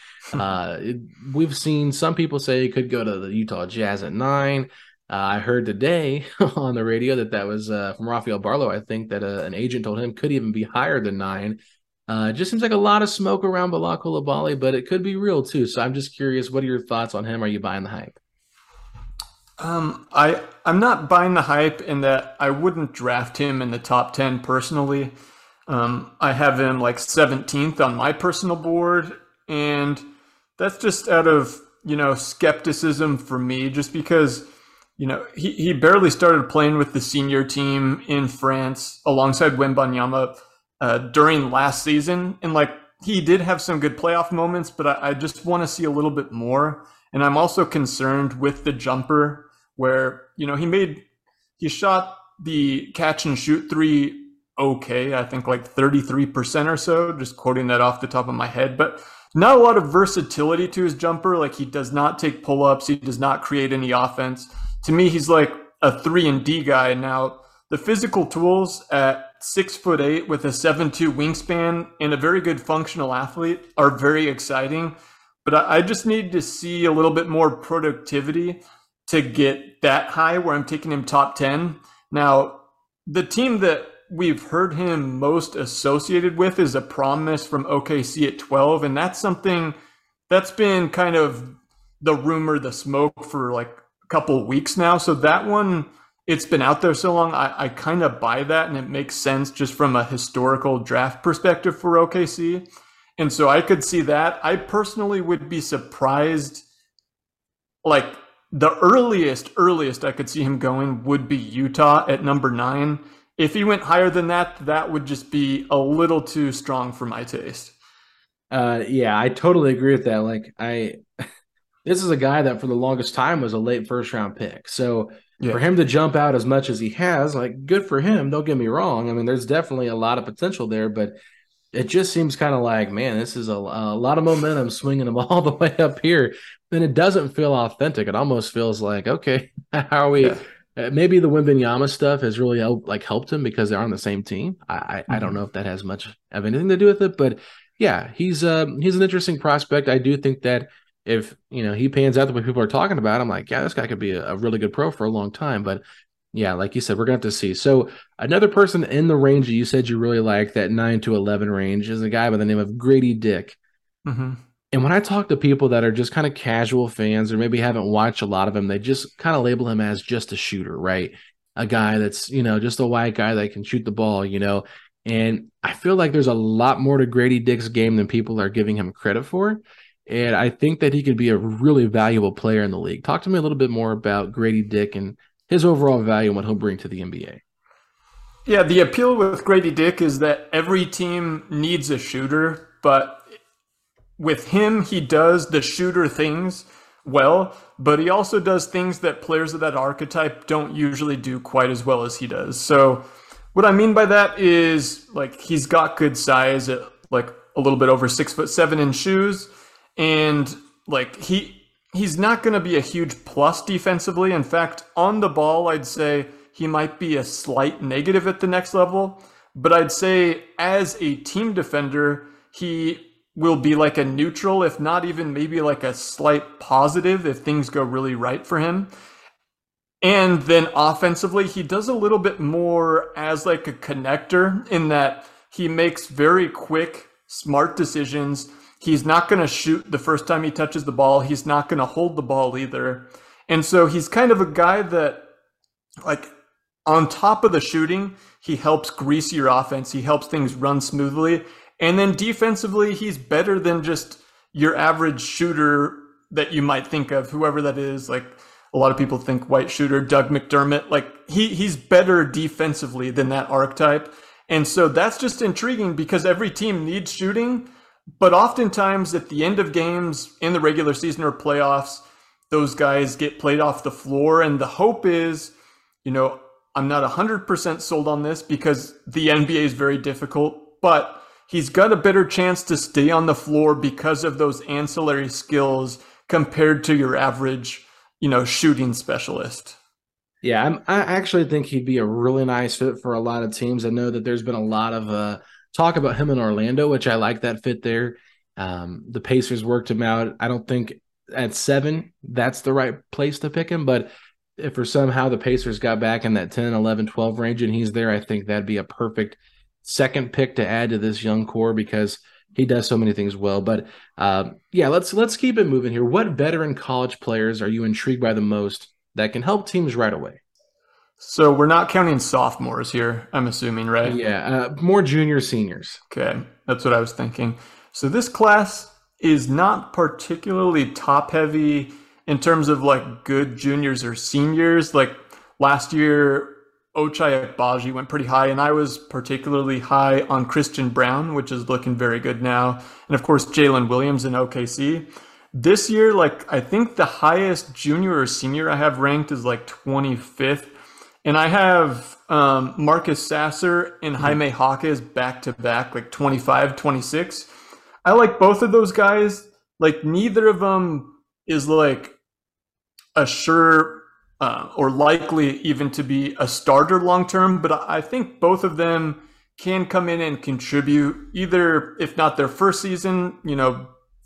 We've seen some people say he could go to the Utah Jazz at 9. I heard today on the radio that was from Rafael Barlow, I think, that an agent told him could even be higher than 9. It just seems like a lot of smoke around Bilal Coulibaly, but it could be real too. So I'm just curious, what are your thoughts on him? Are you buying the hype? I'm not buying the hype in that I wouldn't draft him in the top 10 personally. I have him like 17th on my personal board, and that's just out of, you know, skepticism for me, just because – you know, he barely started playing with the senior team in France alongside Wembanyama during last season. And like, he did have some good playoff moments, but I just want to see a little bit more. And I'm also concerned with the jumper where, you know, he shot the catch and shoot 3. Okay. I think like 33% or so, just quoting that off the top of my head, but not a lot of versatility to his jumper. Like, he does not take pull-ups. He does not create any offense. To me, he's like a 3-and-D guy. Now, the physical tools at 6'8" with a 7'2" wingspan and a very good functional athlete are very exciting. But I just need to see a little bit more productivity to get that high where I'm taking him top 10. Now, the team that we've heard him most associated with is a promise from OKC at 12. And that's something that's been kind of the rumor, the smoke for like couple weeks now. So that one, it's been out there so long, I kind of buy that, and it makes sense just from a historical draft perspective for OKC. And so I could see that. I personally would be surprised, like the earliest I could see him going would be Utah at number 9. If he went higher than that would just be a little too strong for my taste. Yeah, I totally agree with that. Like this is a guy that for the longest time was a late first-round pick. So for him to jump out as much as he has, like, good for him, don't get me wrong. I mean, there's definitely a lot of potential there, but it just seems kind of like, man, this is a lot of momentum swinging him all the way up here. And it doesn't feel authentic. It almost feels like, okay, how are we – maybe the Wembanyama stuff has really helped him because they're on the same team. I don't know if that has much of anything to do with it, but yeah, he's an interesting prospect. I do think that if he pans out the way people are talking about, I'm like, yeah, this guy could be a really good pro for a long time. But yeah, like you said, we're going to have to see. So another person in the range that you said you really like, that 9 to 11 range, is a guy by the name of Gradey Dick. Mm-hmm. And when I talk to people that are just kind of casual fans or maybe haven't watched a lot of him, they just kind of label him as just a shooter, right? A guy that's, just a white guy that can shoot the ball, And I feel like there's a lot more to Gradey Dick's game than people are giving him credit for. And I think that he could be a really valuable player in the league. Talk to me a little bit more about Gradey Dick and his overall value and what he'll bring to the NBA. Yeah, the appeal with Gradey Dick is that every team needs a shooter, but with him, he does the shooter things well, but he also does things that players of that archetype don't usually do quite as well as he does. So what I mean by that is, like, he's got good size at like a little bit over 6'7" in shoes. And like he's not going to be a huge plus defensively. In fact, on the ball, I'd say he might be a slight negative at the next level, but I'd say as a team defender, he will be like a neutral, if not even maybe like a slight positive if things go really right for him. And then offensively, he does a little bit more as like a connector in that he makes very quick, smart decisions. He's not going to shoot the first time he touches the ball. He's not going to hold the ball either. And so he's kind of a guy that, like, on top of the shooting, he helps grease your offense. He helps things run smoothly. And then defensively, he's better than just your average shooter that you might think of, whoever that is. Like, a lot of people think white shooter, Doug McDermott. Like, he's better defensively than that archetype. And so that's just intriguing because every team needs shooting. But oftentimes at the end of games in the regular season or playoffs, those guys get played off the floor. And the hope is, I'm not 100% sold on this because the NBA is very difficult, but he's got a better chance to stay on the floor because of those ancillary skills compared to your average, shooting specialist. Yeah, I actually think he'd be a really nice fit for a lot of teams. I know that there's been a lot of talk about him in Orlando, which I like that fit there. The Pacers worked him out. I don't think at 7, that's the right place to pick him. But if for somehow the Pacers got back in that 10, 11, 12 range and he's there, I think that'd be a perfect second pick to add to this young core because he does so many things well. But let's keep it moving here. What veteran college players are you intrigued by the most that can help teams right away? So we're not counting sophomores here, I'm assuming, right? Yeah, more junior seniors. Okay, that's what I was thinking. So this class is not particularly top heavy in terms of like good juniors or seniors. Like last year, Ochai Agbaji went pretty high, and I was particularly high on Christian Brown, which is looking very good now. And of course, Jalen Williams in OKC. This year, like, I think the highest junior or senior I have ranked is like 25th. And I have Marcus Sasser and Jaime Hawkes back to back, like 25, 26. I like both of those guys. Like, neither of them is like a sure or likely even to be a starter long-term, but I think both of them can come in and contribute either, if not their first season,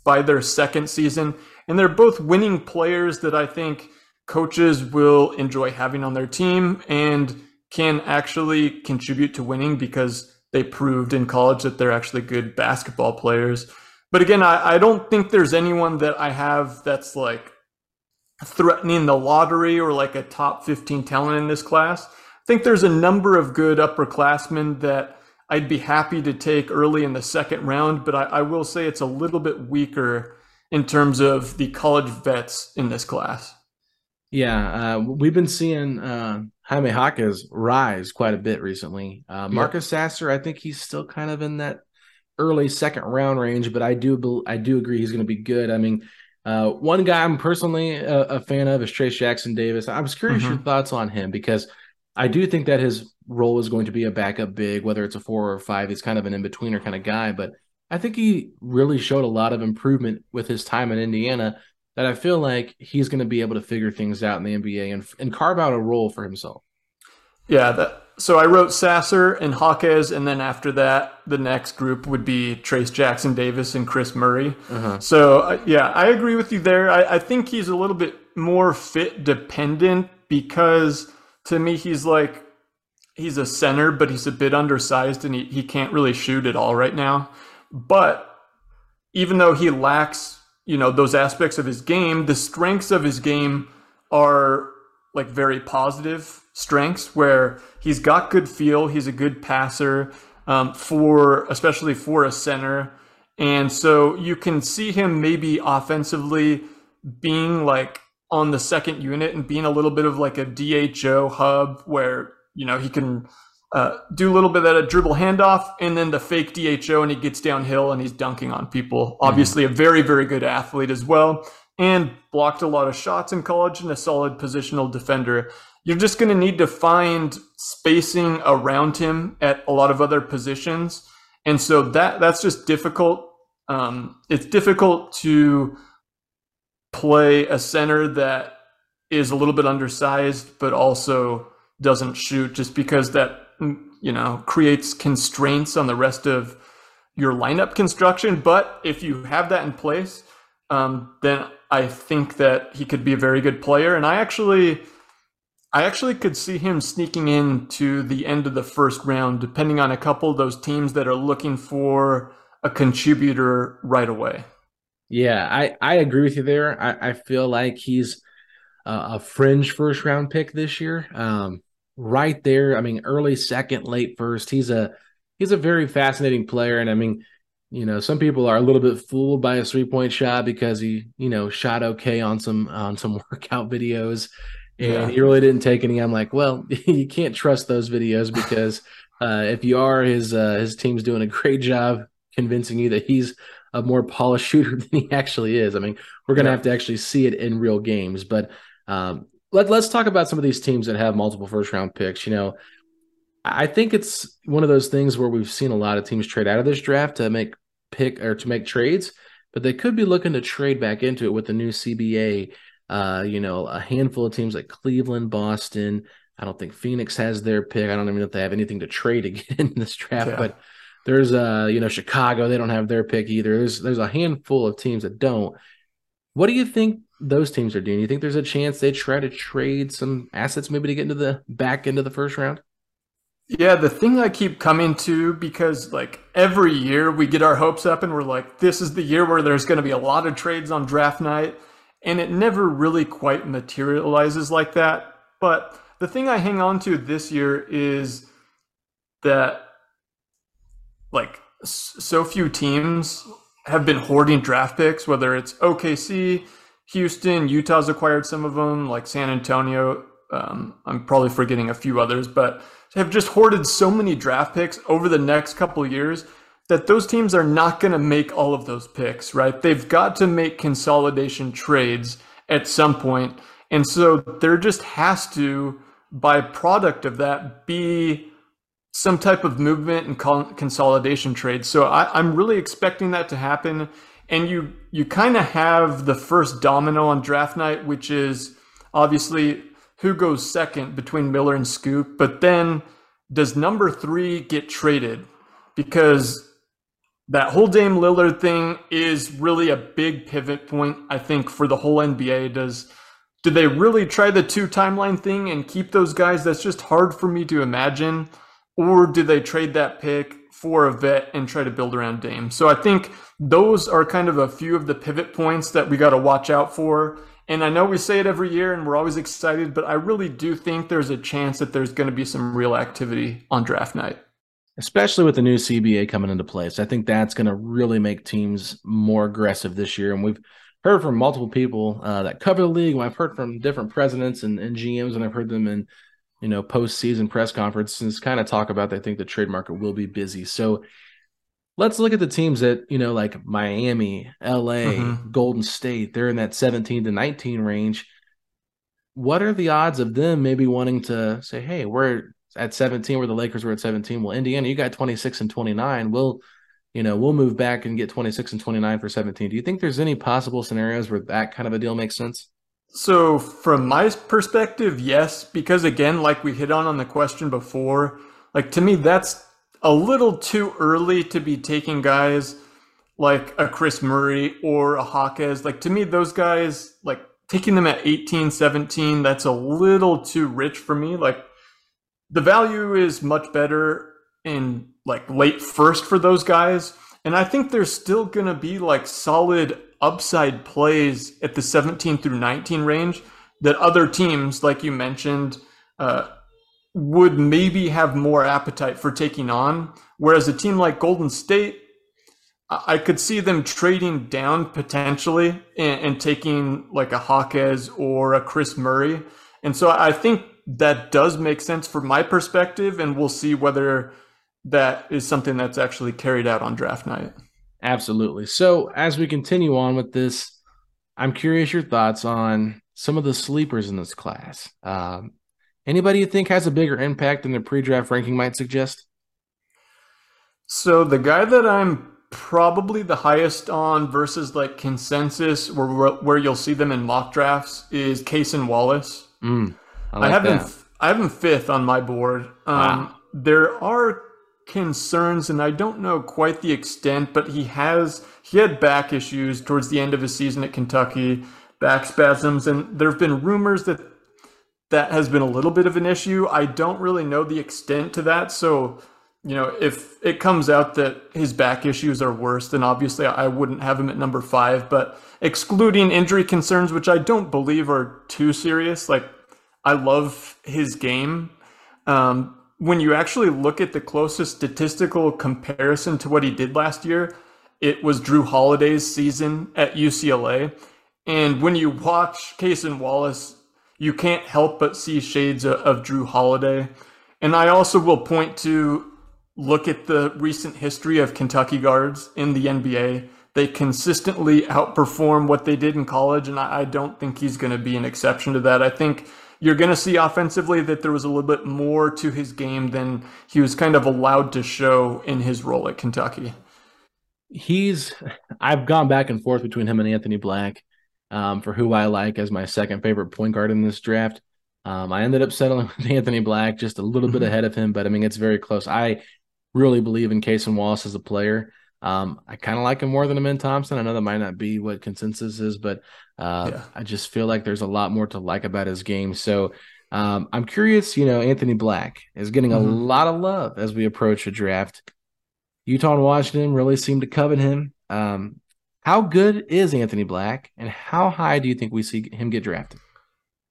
by their second season. And they're both winning players that I think coaches will enjoy having on their team and can actually contribute to winning because they proved in college that they're actually good basketball players. But again, I don't think there's anyone that I have that's like threatening the lottery or like a top 15 talent in this class. I think there's a number of good upperclassmen that I'd be happy to take early in the second round, but I will say it's a little bit weaker in terms of the college vets in this class. Yeah, we've been seeing Jaime Hawkes rise quite a bit recently. Marcus Sasser, I think he's still kind of in that early second round range, but I do agree he's going to be good. I mean, One guy I'm personally a fan of is Trace Jackson Davis. I was curious your thoughts on him, because I do think that his role is going to be a backup big, whether it's a 4 or 5. He's kind of an in-betweener kind of guy, but I think he really showed a lot of improvement with his time in Indiana that I feel like he's going to be able to figure things out in the NBA and carve out a role for himself. Yeah, so I wrote Sasser and Hawkes, and then after that, the next group would be Trace Jackson Davis and Kris Murray. So, yeah, I agree with you there. I think he's a little bit more fit dependent, because to me, he's a center, but he's a bit undersized, and he can't really shoot at all right now. But even though he lacks, you know, those aspects of his game, the strengths of his game are like very positive strengths, where he's got good feel. He's a good passer, especially for a center. And so you can see him maybe offensively being like on the second unit and being a little bit of like a DHO hub, where, you know, he can do a little bit of a dribble handoff and then the fake DHO, and he gets downhill and he's dunking on people. Obviously a very, very good athlete as well, and blocked a lot of shots in college, and a solid positional defender. You're just going to need to find spacing around him at a lot of other positions. And so that's just difficult. It's difficult to play a center that is a little bit undersized, but also doesn't shoot, just because that, you know, creates constraints on the rest of your lineup construction. But if you have that in place, then I think that he could be a very good player. And I actually could see him sneaking into the end of the first round, depending on a couple of those teams that are looking for a contributor right away. Yeah, I agree with you there. I feel like he's a fringe first round pick this year. Right there. I mean, early second, late first. He's a very fascinating player. And I mean, you know, some people are a little bit fooled by his three-point shot because he, you know, shot okay on some workout videos, and he really didn't take any. I'm like, well, you can't trust those videos, because if you are, his team's doing a great job convincing you that he's a more polished shooter than he actually is. I mean, we're going to have to actually see it in real games. But let's talk about some of these teams that have multiple first-round picks. You know, I think it's one of those things where we've seen a lot of teams trade out of this draft to make trades, but they could be looking to trade back into it with the new CBA. You know, a handful of teams like Cleveland, Boston. I don't think Phoenix has their pick. I don't even know if they have anything to trade again in this draft, but there's you know, Chicago, they don't have their pick either. There's a handful of teams that don't. What do you think those teams are doing? Do you think there's a chance they try to trade some assets maybe to get into the back end of the first round? Yeah, the thing I keep coming to, because like every year we get our hopes up and we're like, this is the year where there's going to be a lot of trades on draft night, and it never really quite materializes like that. But the thing I hang on to this year is that like so few teams have been hoarding draft picks, whether it's OKC, Houston, Utah's acquired some of them, like San Antonio. I'm probably forgetting a few others, but have just hoarded so many draft picks over the next couple of years that those teams are not going to make all of those picks, right? They've got to make consolidation trades at some point. And so there just has to, by product of that, be some type of movement and consolidation trade. So I'm really expecting that to happen. And you kind of have the first domino on draft night, which is obviously who goes second between Miller and Scoot, but then does number 3 get traded? Because that whole Dame Lillard thing is really a big pivot point, I think, for the whole NBA. Do they really try the 2 timeline thing and keep those guys? That's just hard for me to imagine. Or do they trade that pick for a vet and try to build around Dame? So I think those are kind of a few of the pivot points that we got to watch out for. And I know we say it every year and we're always excited, but I really do think there's a chance that there's going to be some real activity on draft night. Especially with the new CBA coming into place. I think that's going to really make teams more aggressive this year. And we've heard from multiple people that cover the league. I've heard from different presidents and GMs, and I've heard them in, you know, postseason press conferences kind of talk about they think the trade market will be busy. So let's look at the teams that, you know, like Miami, LA, Golden State, they're in that 17 to 19 range. What are the odds of them maybe wanting to say, hey, we're at 17 where the Lakers were at 17. Well, Indiana, you got 26 and 29. We'll move back and get 26 and 29 for 17. Do you think there's any possible scenarios where that kind of a deal makes sense? So from my perspective, yes, because again, like we hit on the question before, like to me, that's a little too early to be taking guys like a Kris Murray or a Hawkes. Like to me, those guys, like taking them at 18, 17, that's a little too rich for me. Like the value is much better in like late first for those guys. And I think there's still going to be like solid upside plays at the 17 through 19 range that other teams, like you mentioned, would maybe have more appetite for taking on. Whereas a team like Golden State, I could see them trading down potentially and taking like a Hawkes or a Kris Murray. And so I think that does make sense from my perspective, and we'll see whether that is something that's actually carried out on draft night. Absolutely. So as we continue on with this, I'm curious your thoughts on some of the sleepers in this class. Anybody you think has a bigger impact than the pre-draft ranking might suggest? So the guy that I'm probably the highest on versus like consensus where you'll see them in mock drafts is Cason Wallace. I have him fifth on my board. Wow. There are concerns, and I don't know quite the extent, but he had back issues towards the end of his season at Kentucky, back spasms, and there have been rumors that that has been a little bit of an issue. I don't really know the extent to that. So, you know, if it comes out that his back issues are worse, then obviously I wouldn't have him at number 5. But excluding injury concerns, which I don't believe are too serious, like I love his game. When you actually look at the closest statistical comparison to what he did last year, it was Drew Holiday's season at UCLA. And when you watch Cason Wallace, you can't help but see shades of Drew Holiday. And I also will point to look at the recent history of Kentucky guards in the NBA. They consistently outperform what they did in college, and I don't think he's going to be an exception to that. I think you're going to see offensively that there was a little bit more to his game than he was kind of allowed to show in his role at Kentucky. I've gone back and forth between him and Anthony Black. For who I like as my second favorite point guard in this draft. I ended up settling with Anthony Black just a little bit ahead of him, but I mean, it's very close. I really believe in Cason Wallace as a player. I kind of like him more than Amen Thompson. I know that might not be what consensus is, but I just feel like there's a lot more to like about his game. So I'm curious, you know, Anthony Black is getting a lot of love as we approach a draft. Utah and Washington really seem to covet him. How good is Anthony Black, and how high do you think we see him get drafted?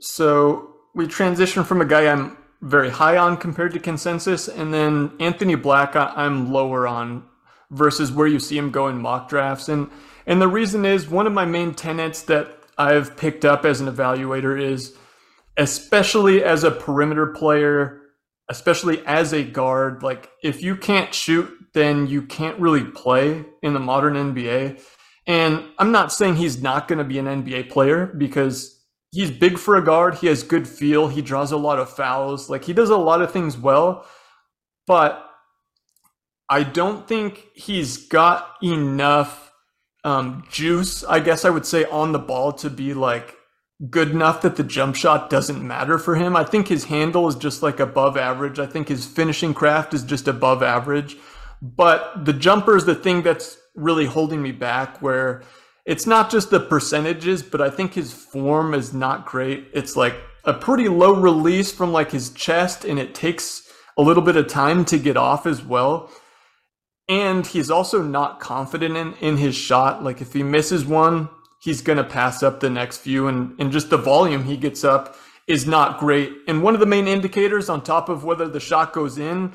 So we transition from a guy I'm very high on compared to consensus, and then Anthony Black I'm lower on versus where you see him go in mock drafts. And the reason is one of my main tenets that I've picked up as an evaluator is, especially as a perimeter player, especially as a guard, like if you can't shoot, then you can't really play in the modern NBA. And I'm not saying he's not going to be an NBA player because he's big for a guard. He has good feel. He draws a lot of fouls. Like he does a lot of things well, but I don't think he's got enough juice, I guess I would say, on the ball to be like good enough that the jump shot doesn't matter for him. I think his handle is just like above average. I think his finishing craft is just above average, but the jumper is the thing that's really holding me back, where it's not just the percentages, but I think his form is not great. It's like a pretty low release from like his chest, and it takes a little bit of time to get off as well. And he's also not confident in his shot. Like if he misses one, he's going to pass up the next few, and just the volume he gets up is not great. And one of the main indicators on top of whether the shot goes in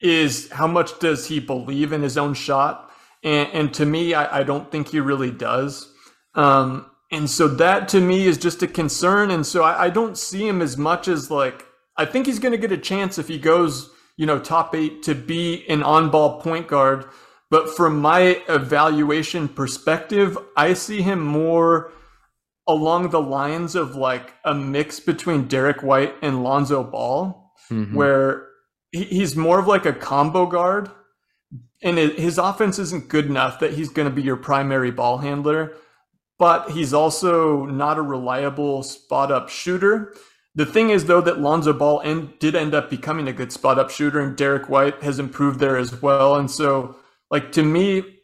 is how much does he believe in his own shot. And to me, I don't think he really does. And so that to me is just a concern. And so I don't see him as much as like, I think he's going to get a chance if he goes, you know, top 8 to be an on-ball point guard. But from my evaluation perspective, I see him more along the lines of like a mix between Derek White and Lonzo Ball, mm-hmm. where he's more of like a combo guard, and his offense isn't good enough that he's going to be your primary ball handler, but he's also not a reliable spot-up shooter. The thing is, though, that Lonzo Ball did end up becoming a good spot-up shooter, and Derek White has improved there as well. And so, like, to me,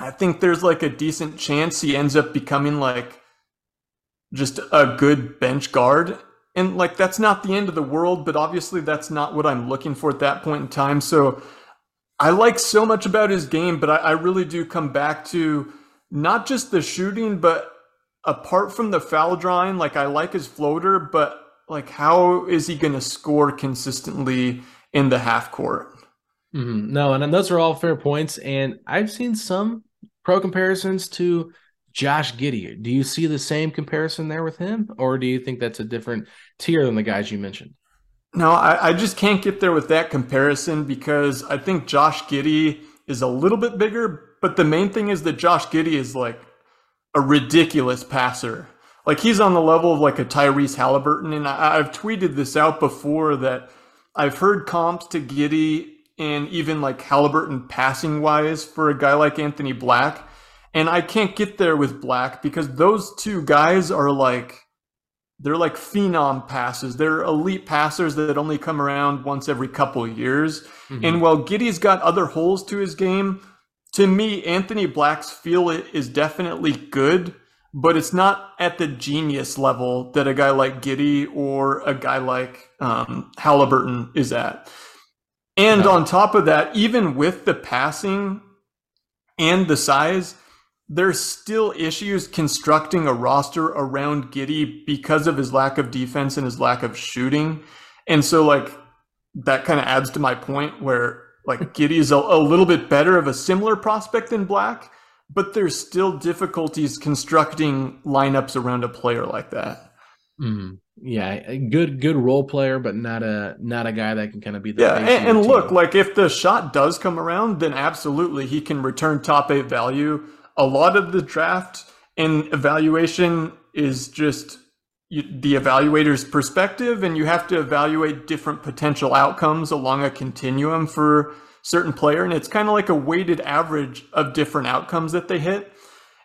I think there's like a decent chance he ends up becoming like just a good bench guard. And like, that's not the end of the world, but obviously that's not what I'm looking for at that point in time. So I like so much about his game, but I really do come back to not just the shooting, but apart from the foul drawing, like I like his floater, but like, how is he going to score consistently in the half court? Mm-hmm. No, and those are all fair points. And I've seen some pro comparisons to Josh Giddey. Do you see the same comparison there with him, or do you think that's a different tier than the guys you mentioned? No, I just can't get there with that comparison, because I think Josh Giddey is a little bit bigger, but the main thing is that Josh Giddey is like a ridiculous passer. Like, he's on the level of like a Tyrese Haliburton, and I've tweeted this out before that I've heard comps to Giddey and even like Haliburton passing wise for a guy like Anthony Black. And I can't get there with Black, because those two guys are like, they're like phenom passes. They're elite passers that only come around once every couple of years. Mm-hmm. And while Giddey's got other holes to his game, to me, Anthony Black's feel it is definitely good, but it's not at the genius level that a guy like Giddey or a guy like Haliburton is at. And on top of that, even with the passing and the size, there's still issues constructing a roster around Giddey because of his lack of defense and his lack of shooting. And so like, that kind of adds to my point where like Giddey's a little bit better of a similar prospect than Black, but there's still difficulties constructing lineups around a player like that. Mm-hmm. Yeah, a good role player, but not a guy that can kind of be the face of the team. Look, like if the shot does come around, then absolutely he can return top 8 value. A lot of the draft and evaluation is just the evaluator's perspective, and you have to evaluate different potential outcomes along a continuum for certain player, and it's kind of like a weighted average of different outcomes that they hit.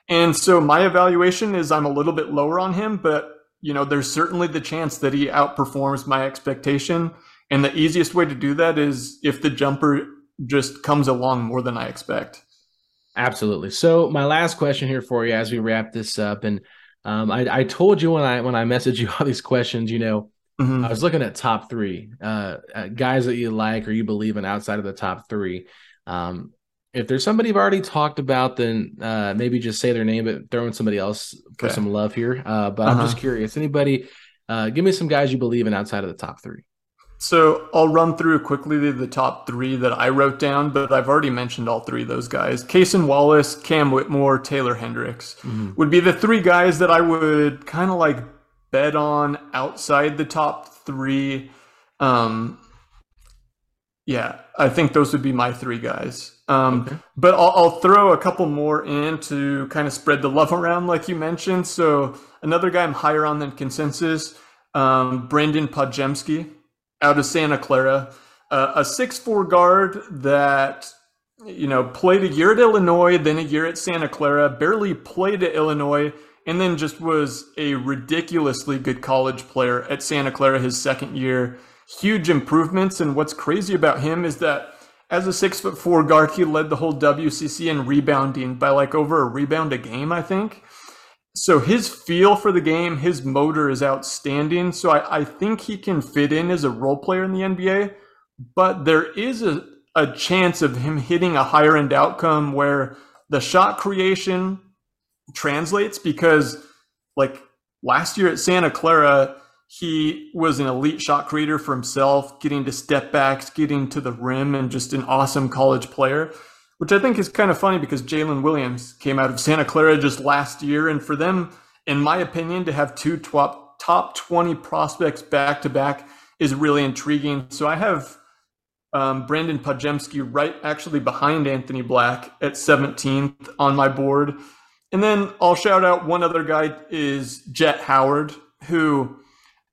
And so my evaluation is I'm a little bit lower on him, but you know, there's certainly the chance that he outperforms my expectation, and the easiest way to do that is if the jumper just comes along more than I expect. Absolutely. So my last question here for you as we wrap this up, and I told you when I messaged you all these questions, you know, mm-hmm. I was looking at top 3 guys that you like or you believe in outside of the top 3. If there's somebody you've already talked about, then maybe just say their name, but throw in somebody else for some love here. But I'm just curious. Anybody, give me some guys you believe in outside of the top 3. So I'll run through quickly the top 3 that I wrote down, but I've already mentioned all 3 of those guys. Cason Wallace, Cam Whitmore, Taylor Hendricks would be the 3 guys that I would kind of like bet on outside the top 3. I think those would be my 3 guys. But I'll throw a couple more in to kind of spread the love around, like you mentioned. So another guy I'm higher on than consensus, Brandon Podjemski, out of Santa Clara, a 6'4 guard that, you know, played a year at Illinois, then a year at Santa Clara, barely played at Illinois, and then just was a ridiculously good college player at Santa Clara his second year. Huge improvements. And what's crazy about him is that as a 6'4 guard, he led the whole WCC in rebounding by like over a rebound a game, I think. So his feel for the game, his motor is outstanding. So I think he can fit in as a role player in the NBA, but there is a chance of him hitting a higher end outcome where the shot creation translates, because like last year at Santa Clara, he was an elite shot creator for himself, getting to step backs, getting to the rim, and just an awesome college player. Which I think is kind of funny because Jalen Williams came out of Santa Clara just last year. And for them, in my opinion, to have 2 top 20 prospects back-to-back is really intriguing. So I have Brandon Podjemski right actually behind Anthony Black at 17th on my board. And then I'll shout out one other guy is Jet Howard, who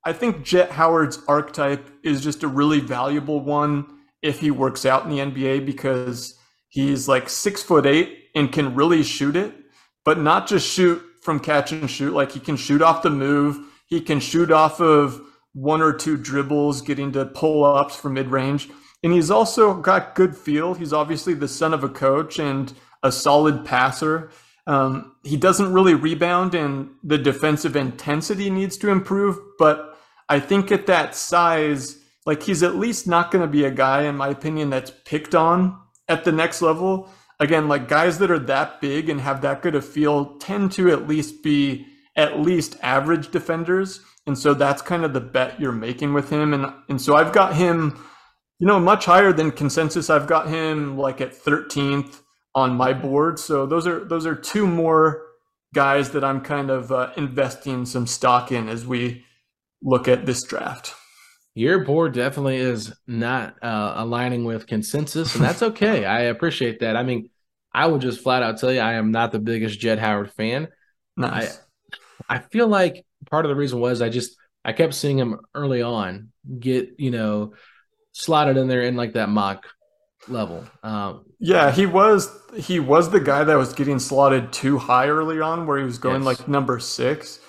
I think Jet Howard's archetype is just a really valuable one if he works out in the NBA, because he's like 6'8" and can really shoot it, but not just shoot from catch and shoot. Like, he can shoot off the move. He can shoot off of one or two dribbles, getting to pull-ups from mid-range. And he's also got good feel. He's obviously the son of a coach and a solid passer. He doesn't really rebound, and the defensive intensity needs to improve. But I think at that size, like, he's at least not going to be a guy, in my opinion, that's picked on at the next level. Again, like, guys that are that big and have that good a feel tend to at least be at least average defenders. And so that's kind of the bet you're making with him. And so I've got him, you know, much higher than consensus. I've got him like at 13th on my board. So those are two more guys that I'm kind of investing some stock in as we look at this draft. Your board definitely is not aligning with consensus, and that's okay. I appreciate that. I mean, I will just flat out tell you, I am not the biggest Jet Howard fan. Nice. I feel like part of the reason was I kept seeing him early on get, you know, slotted in there in like that mock level. Yeah, he was the guy that was getting slotted too high early on, where he was going like number 6.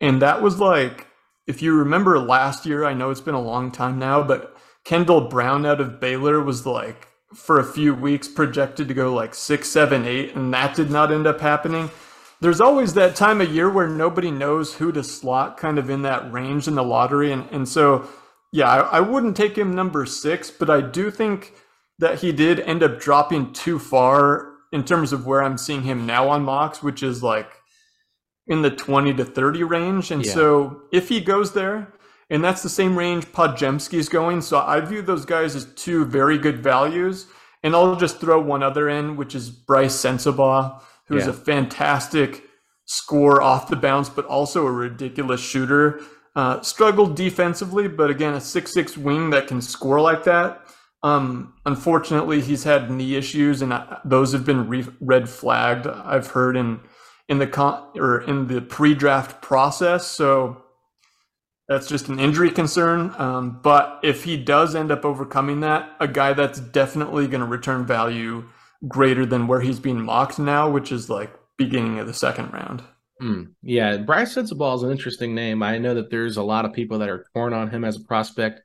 And that was like, if you remember last year, I know it's been a long time now, but Kendall Brown out of Baylor was like for a few weeks projected to go like 6, 7, 8, and that did not end up happening. There's always that time of year where nobody knows who to slot kind of in that range in the lottery. And so, yeah, I wouldn't take him number 6, but I do think that he did end up dropping too far in terms of where I'm seeing him now on mocks, which is like in the 20 to 30 range. And so if he goes there, and that's the same range Podjemski's going, so I view those guys as two very good values. And I'll just throw one other in, which is Bryce Sensabaugh, who's a fantastic scorer off the bounce, but also a ridiculous shooter. Struggled defensively, but again, a 6'6" wing that can score like that. Unfortunately, he's had knee issues, and those have been red flagged, I've heard, in the pre-draft process. So that's just an injury concern. But if he does end up overcoming that, a guy that's definitely going to return value greater than where he's being mocked now, which is like beginning of the second round. Yeah, Bryce Sensabaugh is an interesting name. I know that there's a lot of people that are torn on him as a prospect.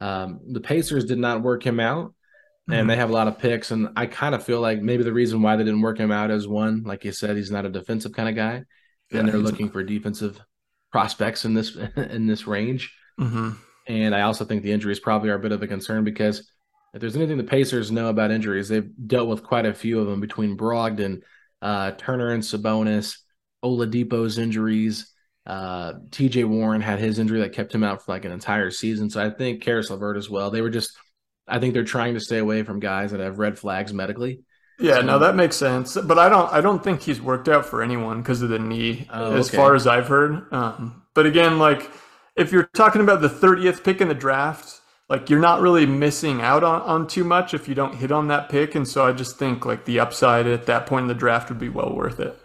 The Pacers did not work him out, and they have a lot of picks. And I kind of feel like maybe the reason why they didn't work him out is, one, like you said, he's not a defensive kind of guy, and they're looking for defensive prospects in this range. And I also think the injuries probably are a bit of a concern, because if there's anything the Pacers know about injuries, they've dealt with quite a few of them between Brogdon, Turner and Sabonis, Oladipo's injuries. TJ Warren had his injury that kept him out for like an entire season. So I think Karis LeVert as well. They were just, I think they're trying to stay away from guys that have red flags medically. Yeah, so, no, that makes sense. But I don't think he's worked out for anyone because of the knee, as far as I've heard. But again, like, if you're talking about the 30th pick in the draft, like, you're not really missing out on too much if you don't hit on that pick. And so I just think like the upside at that point in the draft would be well worth it.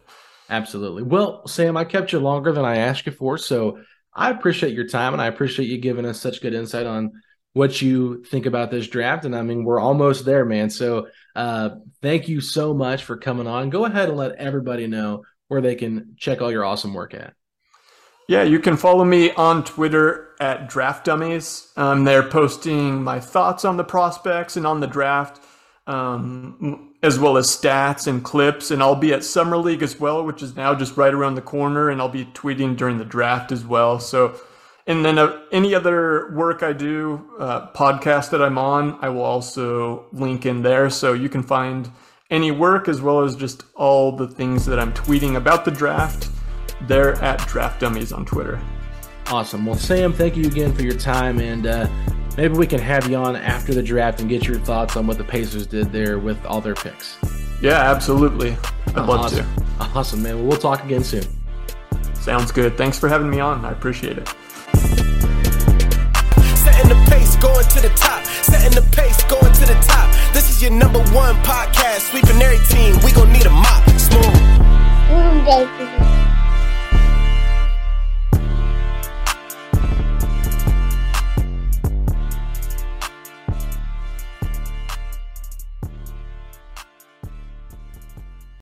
Absolutely. Well, Sam, I kept you longer than I asked you for, so I appreciate your time, and I appreciate you giving us such good insight on what you think about this draft. And I mean, we're almost there, man. So thank you so much for coming on. Go ahead and let everybody know where they can check all your awesome work at. Yeah, you can follow me on Twitter at Draft Dummies. They're posting my thoughts on the prospects and on the draft, as well as stats and clips, and I'll be at Summer League as well, which is now just right around the corner, and I'll be tweeting during the draft as well. So, and then any other work I do, podcast that I'm on, I will also link in there. So you can find any work as well as just all the things that I'm tweeting about the draft there at Draft Dummies on Twitter. Awesome. Well, Sam, thank you again for your time, and maybe we can have you on after the draft and get your thoughts on what the Pacers did there with all their picks. Yeah, absolutely. I'd love to. Awesome, man. Well, we'll talk again soon. Sounds good. Thanks for having me on. I appreciate it. Setting the pace, going to the top. setting the pace, going to the top. This is your number one podcast, sweeping every team. We gon' need a mop. Smooth.